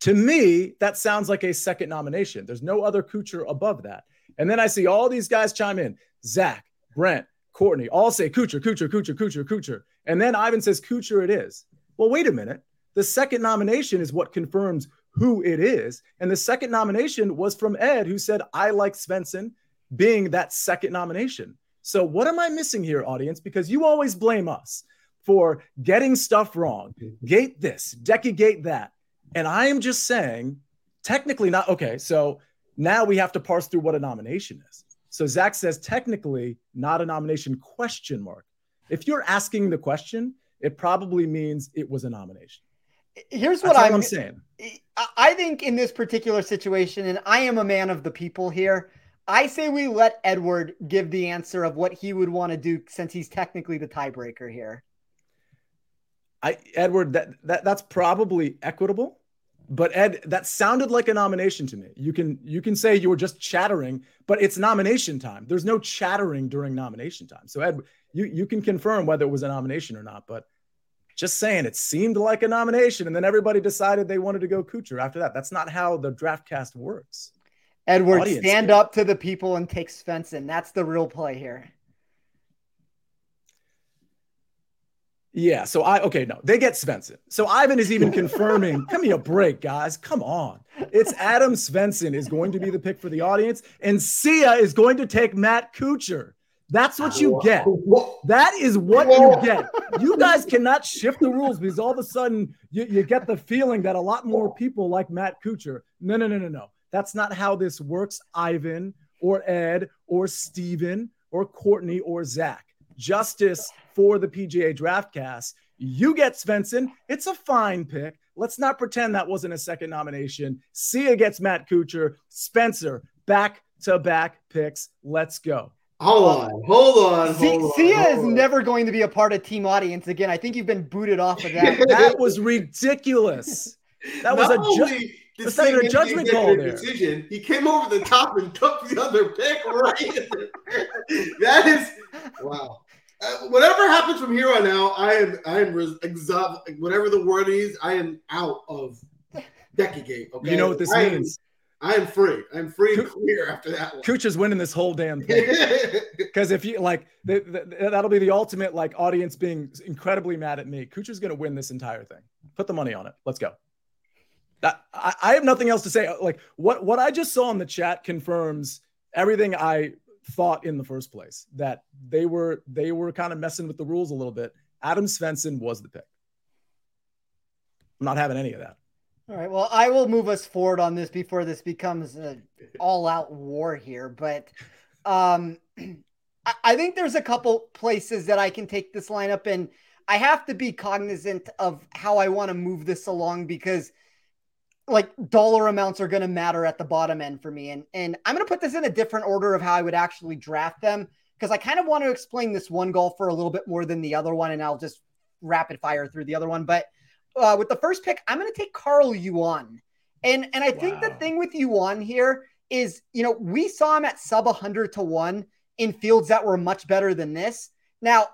To me, that sounds like a second nomination. There's no other Kuchar above that. And then I see all these guys chime in: Zach, Brent, Courtney, all say Kuchar, Kuchar, Kuchar, Kuchar, Kuchar. And then Ivan says, Kuchar it is. Well, wait a minute. The second nomination is what confirms who it is. And the second nomination was from Ed, who said, I like Svensson being that second nomination. So what am I missing here, audience? Because you always blame us for getting stuff wrong. Gate this, decagate that. And I am just saying, technically not. Okay, so now we have to parse through what a nomination is. So Zach says, technically not a nomination, question mark. If you're asking the question, it probably means it was a nomination. Here's what I'm, I'm saying. I think in this particular situation, and I am a man of the people here, I say we let Edward give the answer of what he would want to do since he's technically the tiebreaker here. I Edward, that, that that's probably equitable. But Ed, that sounded like a nomination to me. You can you can say you were just chattering, but it's nomination time. There's no chattering during nomination time. So Ed, you, you can confirm whether it was a nomination or not. But just saying it seemed like a nomination, and then everybody decided they wanted to go Kuchar after that. That's not how the Draftcast works. Edward, audience stand here. Up to the people and take Svensson. That's the real play here. Yeah, so I, okay, no, they get Svensson. So Ivan is even confirming, give me a break, guys. Come on. It's Adam Svensson is going to be the pick for the audience, and Sia is going to take Matt Kuchar. That's what you get. That is what you get. You guys cannot shift the rules because all of a sudden you, you get the feeling that a lot more people like Matt Kuchar. No, no, no, no, no. That's not how this works, Ivan or Ed or Steven or Courtney or Zach. Justice for the P G A Draftcast. You get Svensson. It's a fine pick. Let's not pretend that wasn't a second nomination. Sia gets Matt Kuchar. Spencer, back-to-back picks. Let's go. Hold on, hold on, hold on. Sia is never going to be a part of Team Audience again. I think you've been booted off of that. That was ridiculous. That was a, ju- was a judgment call there. Decision, he came over the top and took the other pick right. That is, wow. Uh, whatever happens from here on out, I am, I am res- exo- whatever the word is, I am out of Decagate. Okay, you know what this I means. Am, I am free. I'm free and clear after that one. Kuchar's winning this whole damn thing. Because if you like, the, the, that'll be the ultimate like audience being incredibly mad at me. Kuchar's going to win this entire thing. Put the money on it. Let's go. That, I, I have nothing else to say. Like what, what I just saw in the chat confirms everything I thought in the first place. That they were they were kind of messing with the rules a little bit. Adam Svensson was the pick. I'm not having any of that. All right, well, I will move us forward on this before this becomes an all-out war here. But um, I think there's a couple places that I can take this lineup, and I have to be cognizant of how I want to move this along because, like, dollar amounts are going to matter at the bottom end for me. And, and I'm going to put this in a different order of how I would actually draft them because I kind of want to explain this one golfer a little bit more than the other one, and I'll just rapid fire through the other one. But Uh, with the first pick, I'm going to take Carl Yuan. And and I wow. think the thing with Yuan here is, you know, we saw him at sub one hundred to one in fields that were much better than this. Now,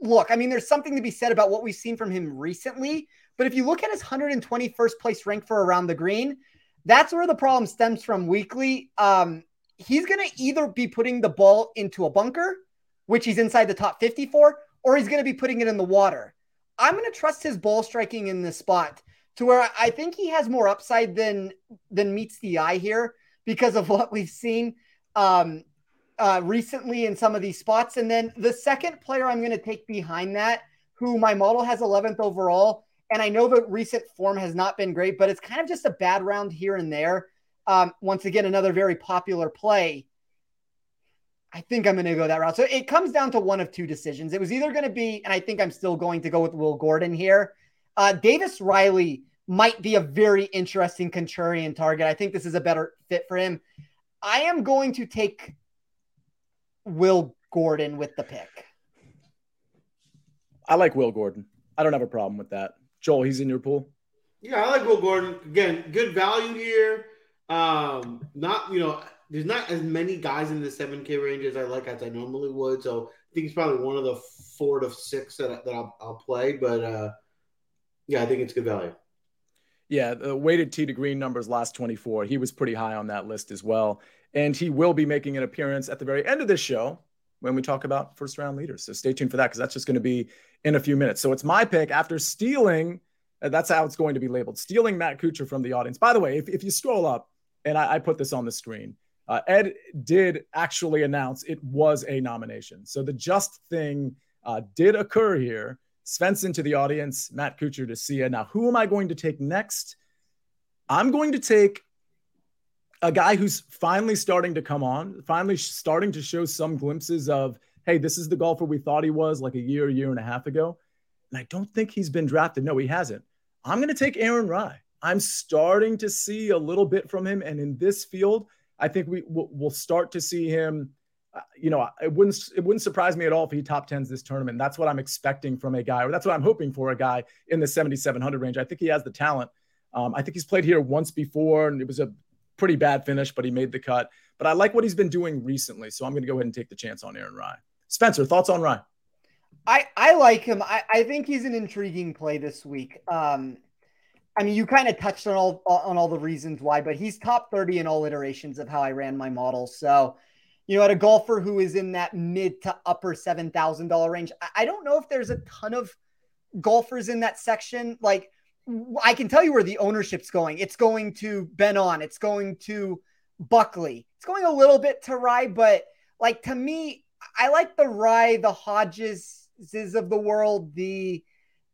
look, I mean, there's something to be said about what we've seen from him recently, but if you look at his one hundred twenty-first place rank for around the green, that's where the problem stems from weekly. Um, he's going to either be putting the ball into a bunker, which he's inside the top fifty for, or he's going to be putting it in the water. I'm going to trust his ball striking in this spot to where I think he has more upside than, than meets the eye here because of what we've seen um, uh, recently in some of these spots. And then the second player I'm going to take behind that, who my model has eleventh overall. And I know that recent form has not been great, but it's kind of just a bad round here and there. Um, once again, another very popular play. I think I'm going to go that route. So it comes down to one of two decisions. It was either going to be, and I think I'm still going to go with Will Gordon here. Uh, Davis Riley might be a very interesting contrarian target. I think this is a better fit for him. I am going to take Will Gordon with the pick. I like Will Gordon. I don't have a problem with that. Joel, he's in your pool. Yeah, I like Will Gordon. Again, good value here. Um, not, you know, there's not as many guys in the seven K range as I like as I normally would. So I think it's probably one of the four to six that, I, that I'll, I'll play. But, uh, yeah, I think it's good value. Yeah, the weighted tee to green numbers last twenty-four. He was pretty high on that list as well. And he will be making an appearance at the very end of this show when we talk about first-round leaders. So stay tuned for that because that's just going to be in a few minutes. So it's my pick after stealing That's how it's going to be labeled. Stealing Matt Kuchar from the audience. By the way, if, if you scroll up, and I, I put this on the screen, uh, Ed did actually announce it was a nomination. So the just thing uh, did occur here. Svensson to the audience, Matt Kuchar to Sia. Now, who am I going to take next? I'm going to take a guy who's finally starting to come on, finally starting to show some glimpses of, hey, this is the golfer we thought he was like a year, year and a half ago. And I don't think he's been drafted. No, he hasn't. I'm going to take Aaron Rye. I'm starting to see a little bit from him. And in this field, I think we will we'll start to see him. Uh, you know, it wouldn't, it wouldn't surprise me at all if he top tens this tournament. That's what I'm expecting from a guy, or that's what I'm hoping for a guy in the seventy-seven hundred range. I think he has the talent. Um, I think he's played here once before and it was a pretty bad finish, but he made the cut. But I like what he's been doing recently. So I'm going to go ahead and take the chance on Aaron Rye. Spencer, thoughts on Rye? I, I like him. I, I think he's an intriguing play this week. Um, I mean, you kind of touched on all on all the reasons why, but he's top thirty in all iterations of how I ran my model. So, you know, at a golfer who is in that mid to upper seven thousand dollars range, I, I don't know if there's a ton of golfers in that section. Like, I can tell you where the ownership's going. It's going to Ben An. It's going to Buckley. It's going a little bit to Rye, but like to me, I like the Rye, the Hodges of the world, the,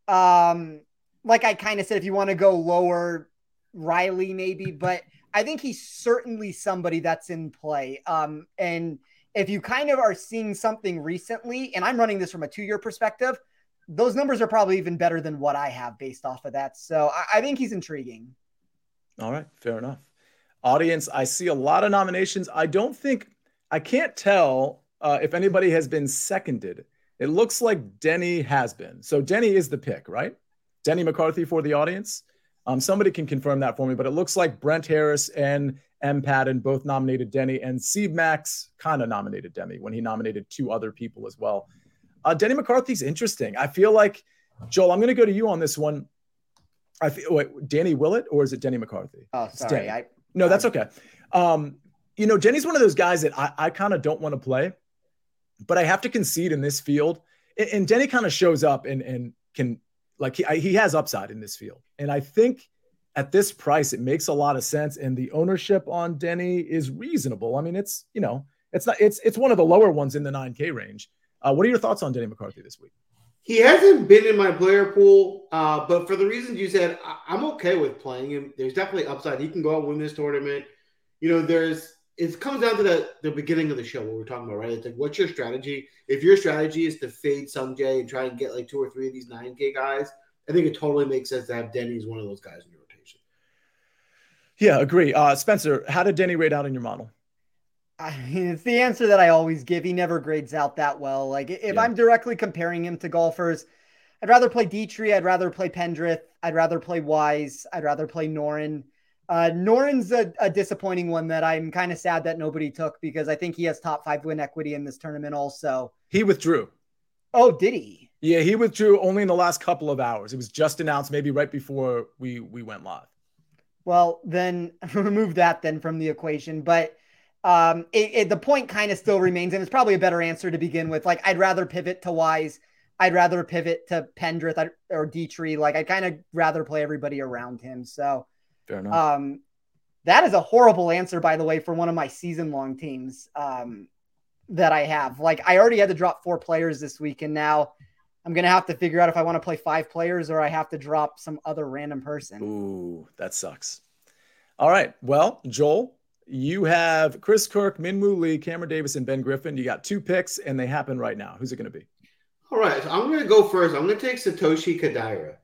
um, like I kind of said, if you want to go lower, Riley maybe, but I think he's certainly somebody that's in play. Um, and if you kind of are seeing something recently, and I'm running this from a two-year perspective, those numbers are probably even better than what I have based off of that. So I, I think he's intriguing. All right, fair enough. Audience, I see a lot of nominations. I don't think, I can't tell uh, if anybody has been seconded. It looks like Denny has been. So Denny is the pick, right? Denny McCarthy for the audience. Um, somebody can confirm that for me, but it looks like Brent Harris and M. Patton both nominated Denny, and Steve Max kind of nominated Denny when he nominated two other people as well. Uh, Denny McCarthy's interesting. I feel like, Joel, I'm going to go to you on this one. I feel, wait, Danny Willett, or is it Denny McCarthy? Oh, sorry. I, no, that's okay. Um, you know, Denny's one of those guys that I, I kind of don't want to play, but I have to concede in this field. And, and Denny kind of shows up and and can – Like he, I, he has upside in this field. And I think at this price, it makes a lot of sense. And the ownership on Denny is reasonable. I mean, it's, you know, it's not, it's, it's one of the lower ones in the nine K range. Uh, what are your thoughts on Denny McCarthy this week? He hasn't been in my player pool, uh, but for the reasons you said, I, I'm okay with playing him. There's definitely upside. He can go out and win this tournament. You know, there's, it comes down to the, the beginning of the show, what we're talking about, right? It's like, what's your strategy? If your strategy is to fade Sungjae and try and get like two or three of these nine K guys, I think it totally makes sense to have Denny as one of those guys in your rotation. Yeah, agree. Uh, Spencer, how did Denny rate out in your model? I mean, it's the answer that I always give. He never grades out that well. Like if yeah. I'm directly comparing him to golfers, I'd rather play Dietrich. I'd rather play Pendrith. I'd rather play Wise. I'd rather play Norin. Uh, Norin's a, a disappointing one that I'm kind of sad that nobody took because I think he has top five win equity in this tournament also. He withdrew. Oh, did he? Yeah, he withdrew only in the last couple of hours. It was just announced maybe right before we, we went live. Well, then remove that then from the equation. But um, it, it, the point kind of still remains, and it's probably a better answer to begin with. Like, I'd rather pivot to Wise. I'd rather pivot to Pendrith I'd, or Dietrich. Like, I'd kind of rather play everybody around him. So... Um, that is a horrible answer, by the way, for one of my season long teams, um, that I have. Like I already had to drop four players this week. And now I'm going to have to figure out if I want to play five players or I have to drop some other random person. Ooh, that sucks. All right. Well, Joel, you have Chris Kirk, Min Woo Lee, Cameron Davis, and Ben Griffin. You got two picks and they happen right now. Who's it going to be? All right. So I'm going to go first. I'm going to take Satoshi Kodaira.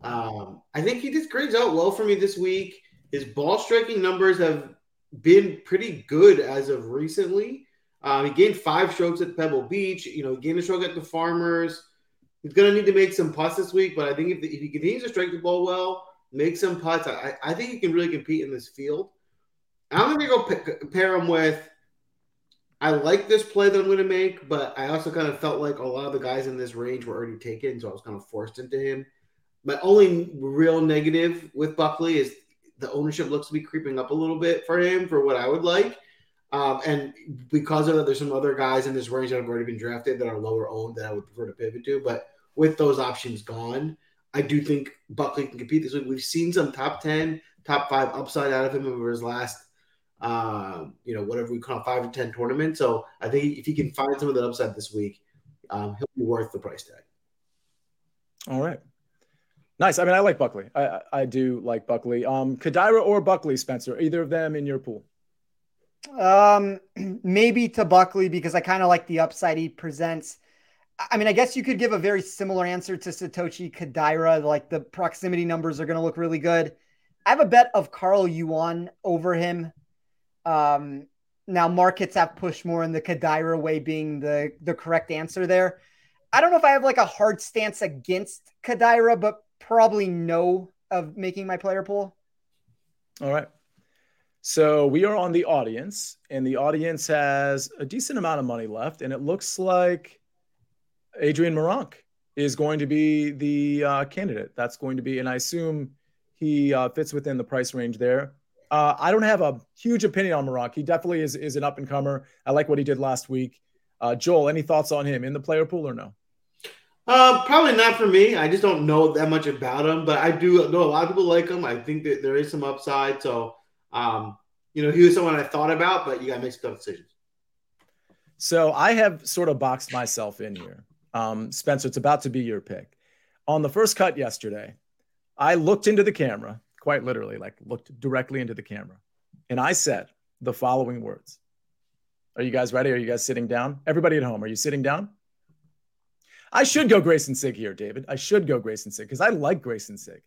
Um, I think he just grades out well for me this week. His ball striking numbers have been pretty good as of recently. Um, he gained five strokes at Pebble Beach. You know, he gained a stroke at the Farmers. He's going to need to make some putts this week, but I think if, the, if he continues to strike the ball well, make some putts, I, I think he can really compete in this field. I'm going to go p- pair him with, I like this play that I'm going to make, but I also kind of felt like a lot of the guys in this range were already taken, so I was kind of forced into him. My only real negative with Buckley is the ownership looks to be creeping up a little bit for him for what I would like. Um, and because of that, there's some other guys in this range that have already been drafted that are lower owned that I would prefer to pivot to. But with those options gone, I do think Buckley can compete this week. We've seen some top ten, top five upside out of him over his last, uh, you know, whatever we call five or ten tournaments. So I think if he can find some of that upside this week, um, he'll be worth the price tag. All right. Nice. I mean, I like Buckley. I I, I do like Buckley. Um, Kodaira or Buckley, Spencer, either of them in your pool? Um, maybe to Buckley because I kind of like the upside he presents. I mean, I guess you could give a very similar answer to Satoshi Kodaira. Like the proximity numbers are going to look really good. I have a bet of Carl Yuan over him. Um, now markets have pushed more in the Kodaira way being the, the correct answer there. I don't know if I have like a hard stance against Kodaira, but probably no of making my player pool. All right. So we are on the audience, and the audience has a decent amount of money left, and it looks like Adrian Moronk is going to be the uh, candidate. That's going to be, and I assume he uh, fits within the price range there. Uh, I don't have a huge opinion on Moronk. He definitely is, is an up-and-comer. I like what he did last week. Uh, Joel, any thoughts on him in the player pool or no? Uh, probably not for me. I just don't know that much about him, but I do know a lot of people like him. I think that there is some upside. So, um, you know, he was someone I thought about, but you got to make some decisions. So I have sort of boxed myself in here. Um, Spencer, it's about to be your pick. On the first cut yesterday, I looked into the camera, quite literally, like looked directly into the camera. And I said the following words. Are you guys ready? Are you guys sitting down? Everybody at home, are you sitting down? I should go Grayson Sig here, David. I should go Grayson Sig because I like Grayson Sig.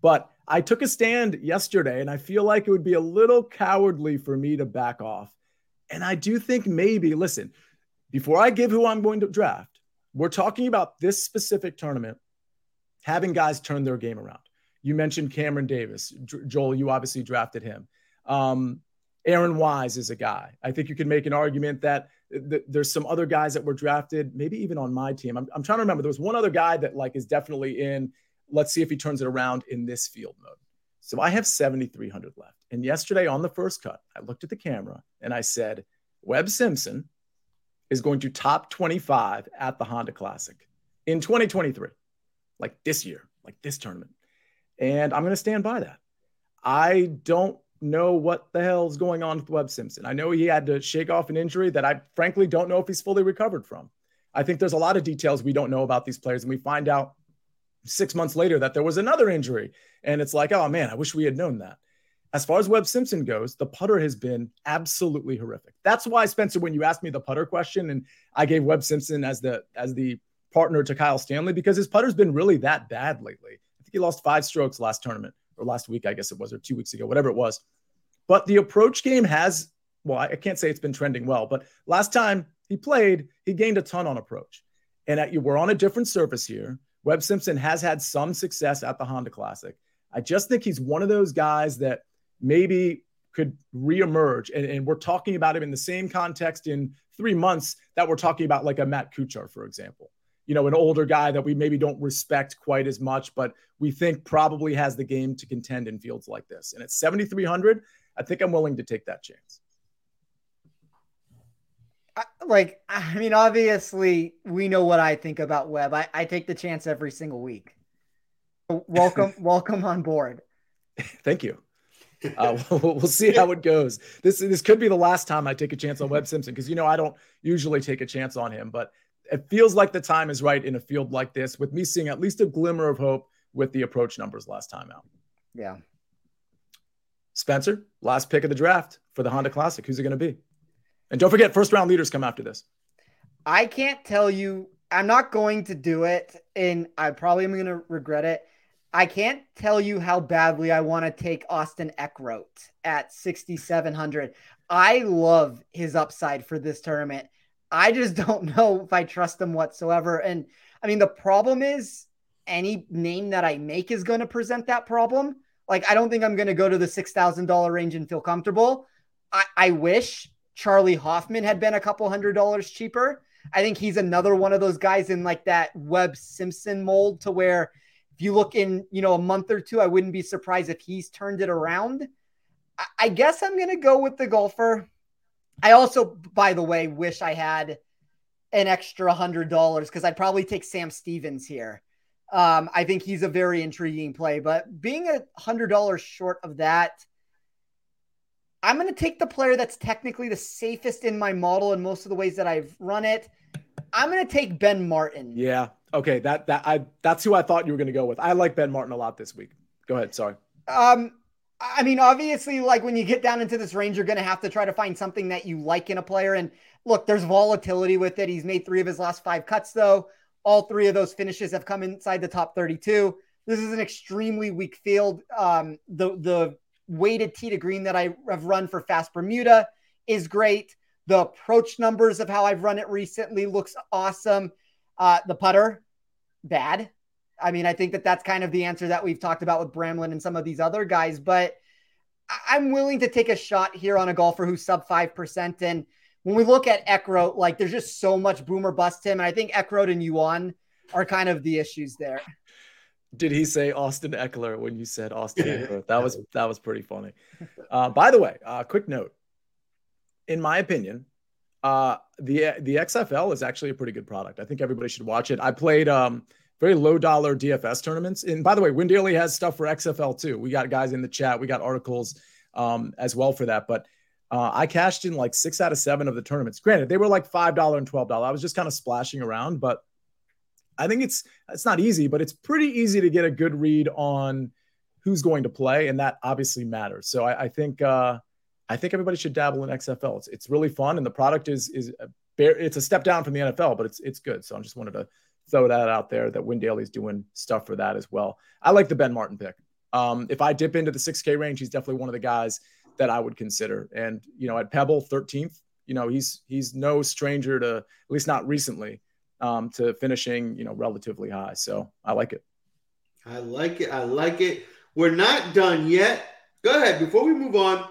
But I took a stand yesterday, and I feel like it would be a little cowardly for me to back off. And I do think maybe, listen, before I give who I'm going to draft, we're talking about this specific tournament, having guys turn their game around. You mentioned Cameron Davis. Joel, you obviously drafted him. Um, Aaron Wise is a guy. I think you can make an argument that th- there's some other guys that were drafted, maybe even on my team. I'm, I'm trying to remember. There was one other guy that like is definitely in, let's see if he turns it around in this field mode. So I have seventy-three hundred left. And yesterday on the first cut, I looked at the camera and I said, Webb Simpson is going to top twenty-five at the Honda Classic in twenty twenty-three, like this year, like this tournament. And I'm going to stand by that. I don't know what the hell's going on with Webb Simpson. I know he had to shake off an injury that I frankly don't know if he's fully recovered from. I think there's a lot of details we don't know about these players. And we find out six months later that there was another injury. And it's like, oh man, I wish we had known that. As far as Webb Simpson goes, the putter has been absolutely horrific. That's why, Spencer, when you asked me the putter question, and I gave Webb Simpson as the as the partner to Kyle Stanley, because his putter's been really that bad lately. I think he lost five strokes last tournament, or last week, I guess it was, or two weeks ago, whatever it was. But the approach game has, well, I can't say it's been trending well, but last time he played, he gained a ton on approach. And at, we're on a different surface here. Webb Simpson has had some success at the Honda Classic. I just think he's one of those guys that maybe could reemerge. And, and we're talking about him in the same context in three months that we're talking about like a Matt Kuchar, for example, you know, an older guy that we maybe don't respect quite as much, but we think probably has the game to contend in fields like this. And at seventy-three hundred, I think I'm willing to take that chance. I, like, I mean, obviously we know what I think about Webb. I, I take the chance every single week. Welcome. welcome on board. Thank you. Uh, we'll, we'll see how it goes. This this could be the last time I take a chance on Webb Simpson because, you know, I don't usually take a chance on him, but it feels like the time is right in a field like this with me seeing at least a glimmer of hope with the approach numbers last time out. Yeah. Spencer, last pick of the draft for the Honda Classic. Who's it going to be? And don't forget, first round leaders come after this. I can't tell you. I'm not going to do it, and I probably am going to regret it. I can't tell you how badly I want to take Austin Eckroat at sixty-seven hundred. I love his upside for this tournament. I just don't know if I trust him whatsoever. And I mean, the problem is any name that I make is going to present that problem. Like, I don't think I'm going to go to the six thousand dollars range and feel comfortable. I, I wish Charlie Hoffman had been a couple hundred dollars cheaper. I think he's another one of those guys in like that Webb Simpson mold to where if you look in, you know, a month or two, I wouldn't be surprised if he's turned it around. I guess I'm going to go with the golfer. I also, by the way, wish I had an extra one hundred dollars because I'd probably take Sam Stevens here. Um, I think he's a very intriguing play, but being a hundred dollars short of that, I'm going to take the player that's technically the safest in my model in most of the ways that I've run it. I'm going to take Ben Martin. Yeah. Okay. That, that I, that's who I thought you were going to go with. I like Ben Martin a lot this week. Go ahead. Sorry. Um, I mean, obviously, like when you get down into this range, you're going to have to try to find something that you like in a player. And look, there's volatility with it. He's made three of his last five cuts, though. All three of those finishes have come inside the top thirty-two. This is an extremely weak field. Um, the the weighted tee to green that I have run for Fast Bermuda is great. The approach numbers of how I've run it recently looks awesome. Uh, the putter, bad. I mean, I think that that's kind of the answer that we've talked about with Bramlett and some of these other guys, but I'm willing to take a shot here on a golfer who's sub five percent. And when we look at Ekro, like there's just so much boomer bust him. And I think Ekro and Yuan are kind of the issues there. Did he say Austin Eckler when you said Austin Eckler? That was, that was pretty funny. Uh, by the way, uh quick note, in my opinion, uh, the, the X F L is actually a pretty good product. I think everybody should watch it. I played, um, very low dollar D F S tournaments. And by the way, WinDaily has stuff for X F L too. We got guys in the chat. We got articles um, as well for that. But uh, I cashed in like six out of seven of the tournaments. Granted, they were like five dollars and twelve dollars. I was just kind of splashing around, but I think it's, it's not easy, but it's pretty easy to get a good read on who's going to play. And that obviously matters. So I, I think, uh, I think everybody should dabble in X F L. It's, it's really fun. And the product is, is a bare, it's a step down from the N F L, but it's, it's good. So I just wanted to throw that out there that WinDaily's doing stuff for that as well. I like the Ben Martin pick. Um, if I dip into the six K range, he's definitely one of the guys that I would consider. And, you know, at Pebble thirteenth, you know, he's, he's no stranger to, at least not recently, um, to finishing, you know, relatively high. So I like it. I like it. I like it. We're not done yet. Go ahead. Before we move on,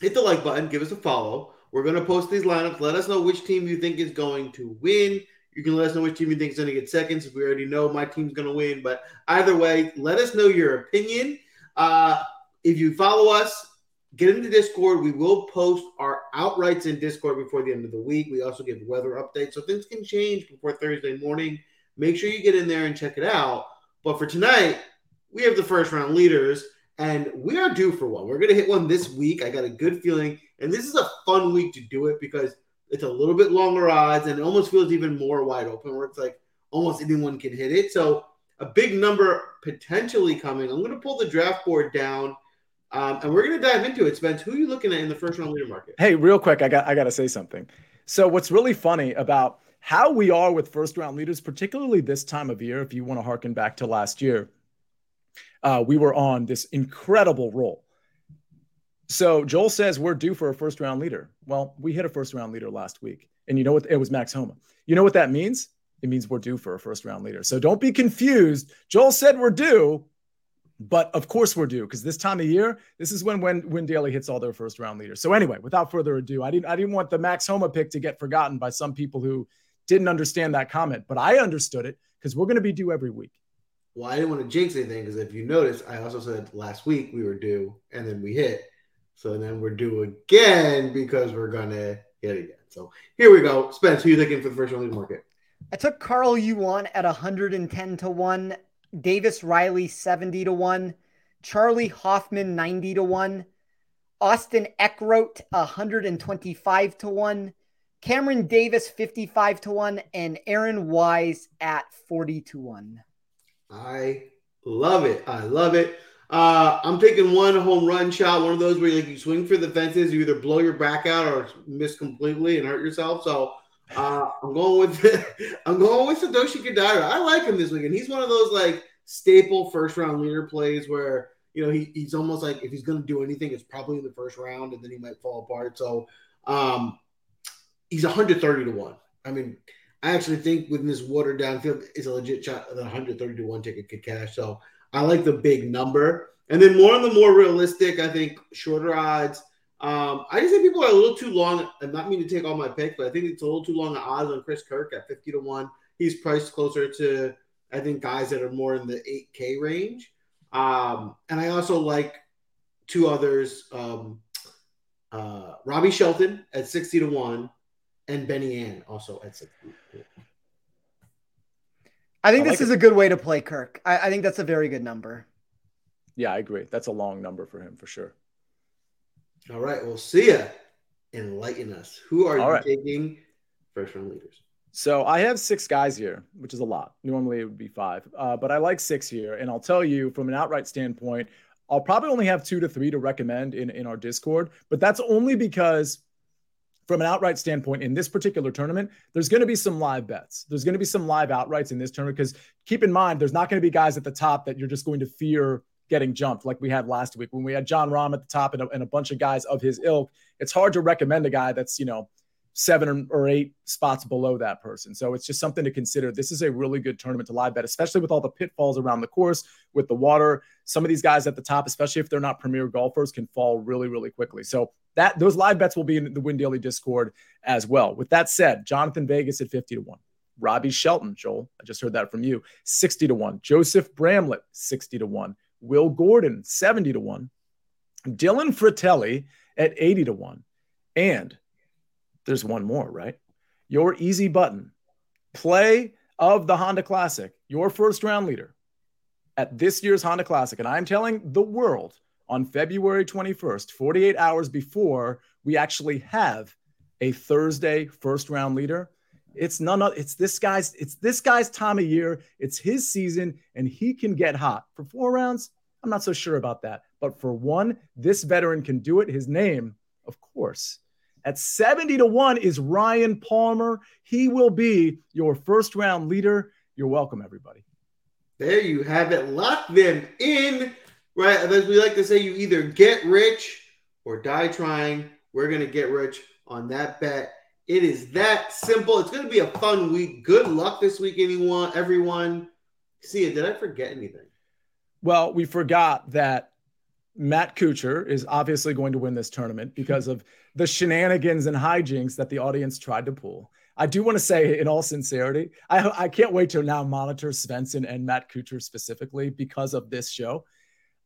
hit the like button, give us a follow. We're going to post these lineups. Let us know which team you think is going to win. You can let us know which team you think is going to get second. Since we already know my team's going to win. But either way, let us know your opinion. Uh, if you follow us, get into Discord. We will post our outrights in Discord before the end of the week. We also give weather updates, so things can change before Thursday morning. Make sure you get in there and check it out. But for tonight, we have the first round leaders, and we are due for one. We're going to hit one this week. I got a good feeling. And this is a fun week to do it because it's a little bit longer odds, and it almost feels even more wide open where it's like almost anyone can hit it. So a big number potentially coming. I'm going to pull the draft board down, um, and we're going to dive into it. Spence, who are you looking at in the first round leader market? Hey, real quick, I got I got to say something. So what's really funny about how we are with first round leaders, particularly this time of year, if you want to harken back to last year, uh, we were on this incredible roll. So Joel says we're due for a first round leader. Well, we hit a first round leader last week, and you know what? It was Max Homa. You know what that means? It means we're due for a first round leader. So don't be confused. Joel said we're due, but of course we're due because this time of year, this is when when WinDaily hits all their first round leaders. So anyway, without further ado, I didn't I didn't want the Max Homa pick to get forgotten by some people who didn't understand that comment, but I understood it because we're going to be due every week. Well, I didn't want to jinx anything because if you notice, I also said last week we were due, and then we hit. So then we're due again because we're going to hit again. So here we go. Spence, who are you thinking for the first round leader market? I took Carl Yuan at one hundred ten to one, Davis Riley seventy to one, Charlie Hoffman ninety to one, Austin Eckroat one hundred twenty-five to one, Cameron Davis fifty-five to one, and Aaron Wise at forty to one. I love it. I love it. Uh, I'm taking one home run shot, one of those where you, like, you swing for the fences, you either blow your back out or miss completely and hurt yourself. So uh, I'm going with I'm going with Satoshi Kodaira. I like him this week, and he's one of those like staple first round leader plays where you know he, he's almost like if he's going to do anything, it's probably in the first round, and then he might fall apart. So um, he's one hundred thirty to one. I mean, I actually think with this watered down field, it's a legit shot. The one hundred thirty to one ticket could cash. So I like the big number. And then more on the more realistic, I think, shorter odds. Um, I just think people are a little too long. I'm not meaning to take all my picks, but I think it's a little too long an odds on Chris Kirk at fifty to one. He's priced closer to, I think, guys that are more in the eight K range. Um, and I also like two others, um, uh, Robbie Shelton at sixty to one and Ben An also at sixty to one. I think I this like is it. a good way to play Kirk. I, I think that's a very good number. Yeah, I agree. That's a long number for him for sure. All right. Well, Sia, enlighten us. Who are All you right. taking first round leaders? So I have six guys here, which is a lot. Normally it would be five, uh, but I like six here. And I'll tell you from an outright standpoint, I'll probably only have two to three to recommend in, in our Discord, but that's only because from an outright standpoint in this particular tournament, there's going to be some live bets. There's going to be some live outrights in this tournament because keep in mind, there's not going to be guys at the top that you're just going to fear getting jumped like we had last week when we had Jon Rahm at the top and a, and a bunch of guys of his ilk. It's hard to recommend a guy that's, you know, seven or eight spots below that person. So it's just something to consider. This is a really good tournament to live bet, especially with all the pitfalls around the course, with the water. Some of these guys at the top, especially if they're not premier golfers, can fall really, really quickly. So that those live bets will be in the WinDaily Discord as well. With that said, Jonathan Vegas at fifty to one. Robbie Shelton, Joel, I just heard that from you, sixty to one. Joseph Bramlett, sixty to one. Will Gordon, seventy to one. Dylan Fratelli at eighty to one. And there's one more, right? Your easy button play of the Honda Classic, your first round leader at this year's Honda Classic. And I'm telling the world on February twenty-first, forty-eight hours before we actually have a Thursday first round leader. It's none other. It's this guy's, it's this guy's time of year. It's his season and he can get hot for four rounds. I'm not so sure about that, but for one, this veteran can do it. His name, of course, at seventy to one is Ryan Palmer. He will be your first round leader. You're welcome, everybody. There you have it. Lock them in, right? As we like to say, you either get rich or die trying. We're going to get rich on that bet. It is that simple. It's going to be a fun week. Good luck this week, anyone, everyone. Sia, did I forget anything? Well, we forgot that Matt Kuchar is obviously going to win this tournament because of the shenanigans and hijinks that the audience tried to pull. I do want to say, in all sincerity, I, I can't wait to now monitor Svensson and Matt Kuchar specifically because of this show.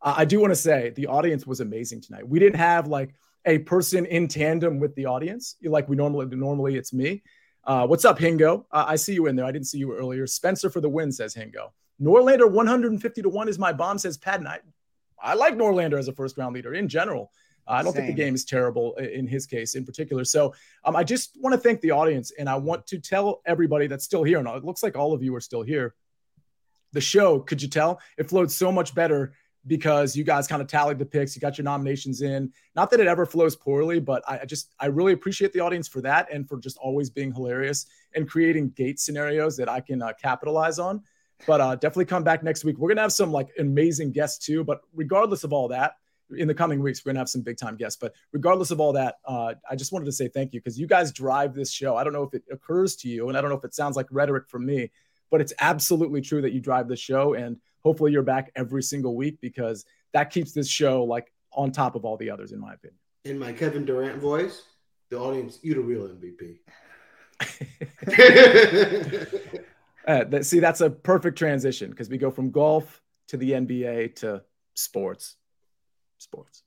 Uh, I do want to say the audience was amazing tonight. We didn't have like a person in tandem with the audience like we normally do. Normally it's me. Uh, what's up, Hingo? Uh, I see you in there. I didn't see you earlier. Spencer for the win, says Hingo. Norlander one hundred fifty to one is my bomb, says Pat. And I, I like Norlander as a first-round leader in general. Uh, I don't Same. think the game is terrible in his case in particular. So um, I just want to thank the audience, and I want to tell everybody that's still here, and it looks like all of you are still here, the show, could you tell? It flowed so much better because you guys kind of tallied the picks. You got your nominations in. Not that it ever flows poorly, but I just I really appreciate the audience for that and for just always being hilarious and creating gate scenarios that I can uh, capitalize on. But uh, definitely come back next week. We're going to have some like amazing guests too. But regardless of all that, in the coming weeks, we're going to have some big time guests. But regardless of all that, uh, I just wanted to say thank you because you guys drive this show. I don't know if it occurs to you and I don't know if it sounds like rhetoric from me, but it's absolutely true that you drive the show. And hopefully you're back every single week because that keeps this show like on top of all the others, in my opinion. In my Kevin Durant voice, the audience, you're the real M V P. Uh, that, see, that's a perfect transition because we go from golf to the N B A to sports. Sports.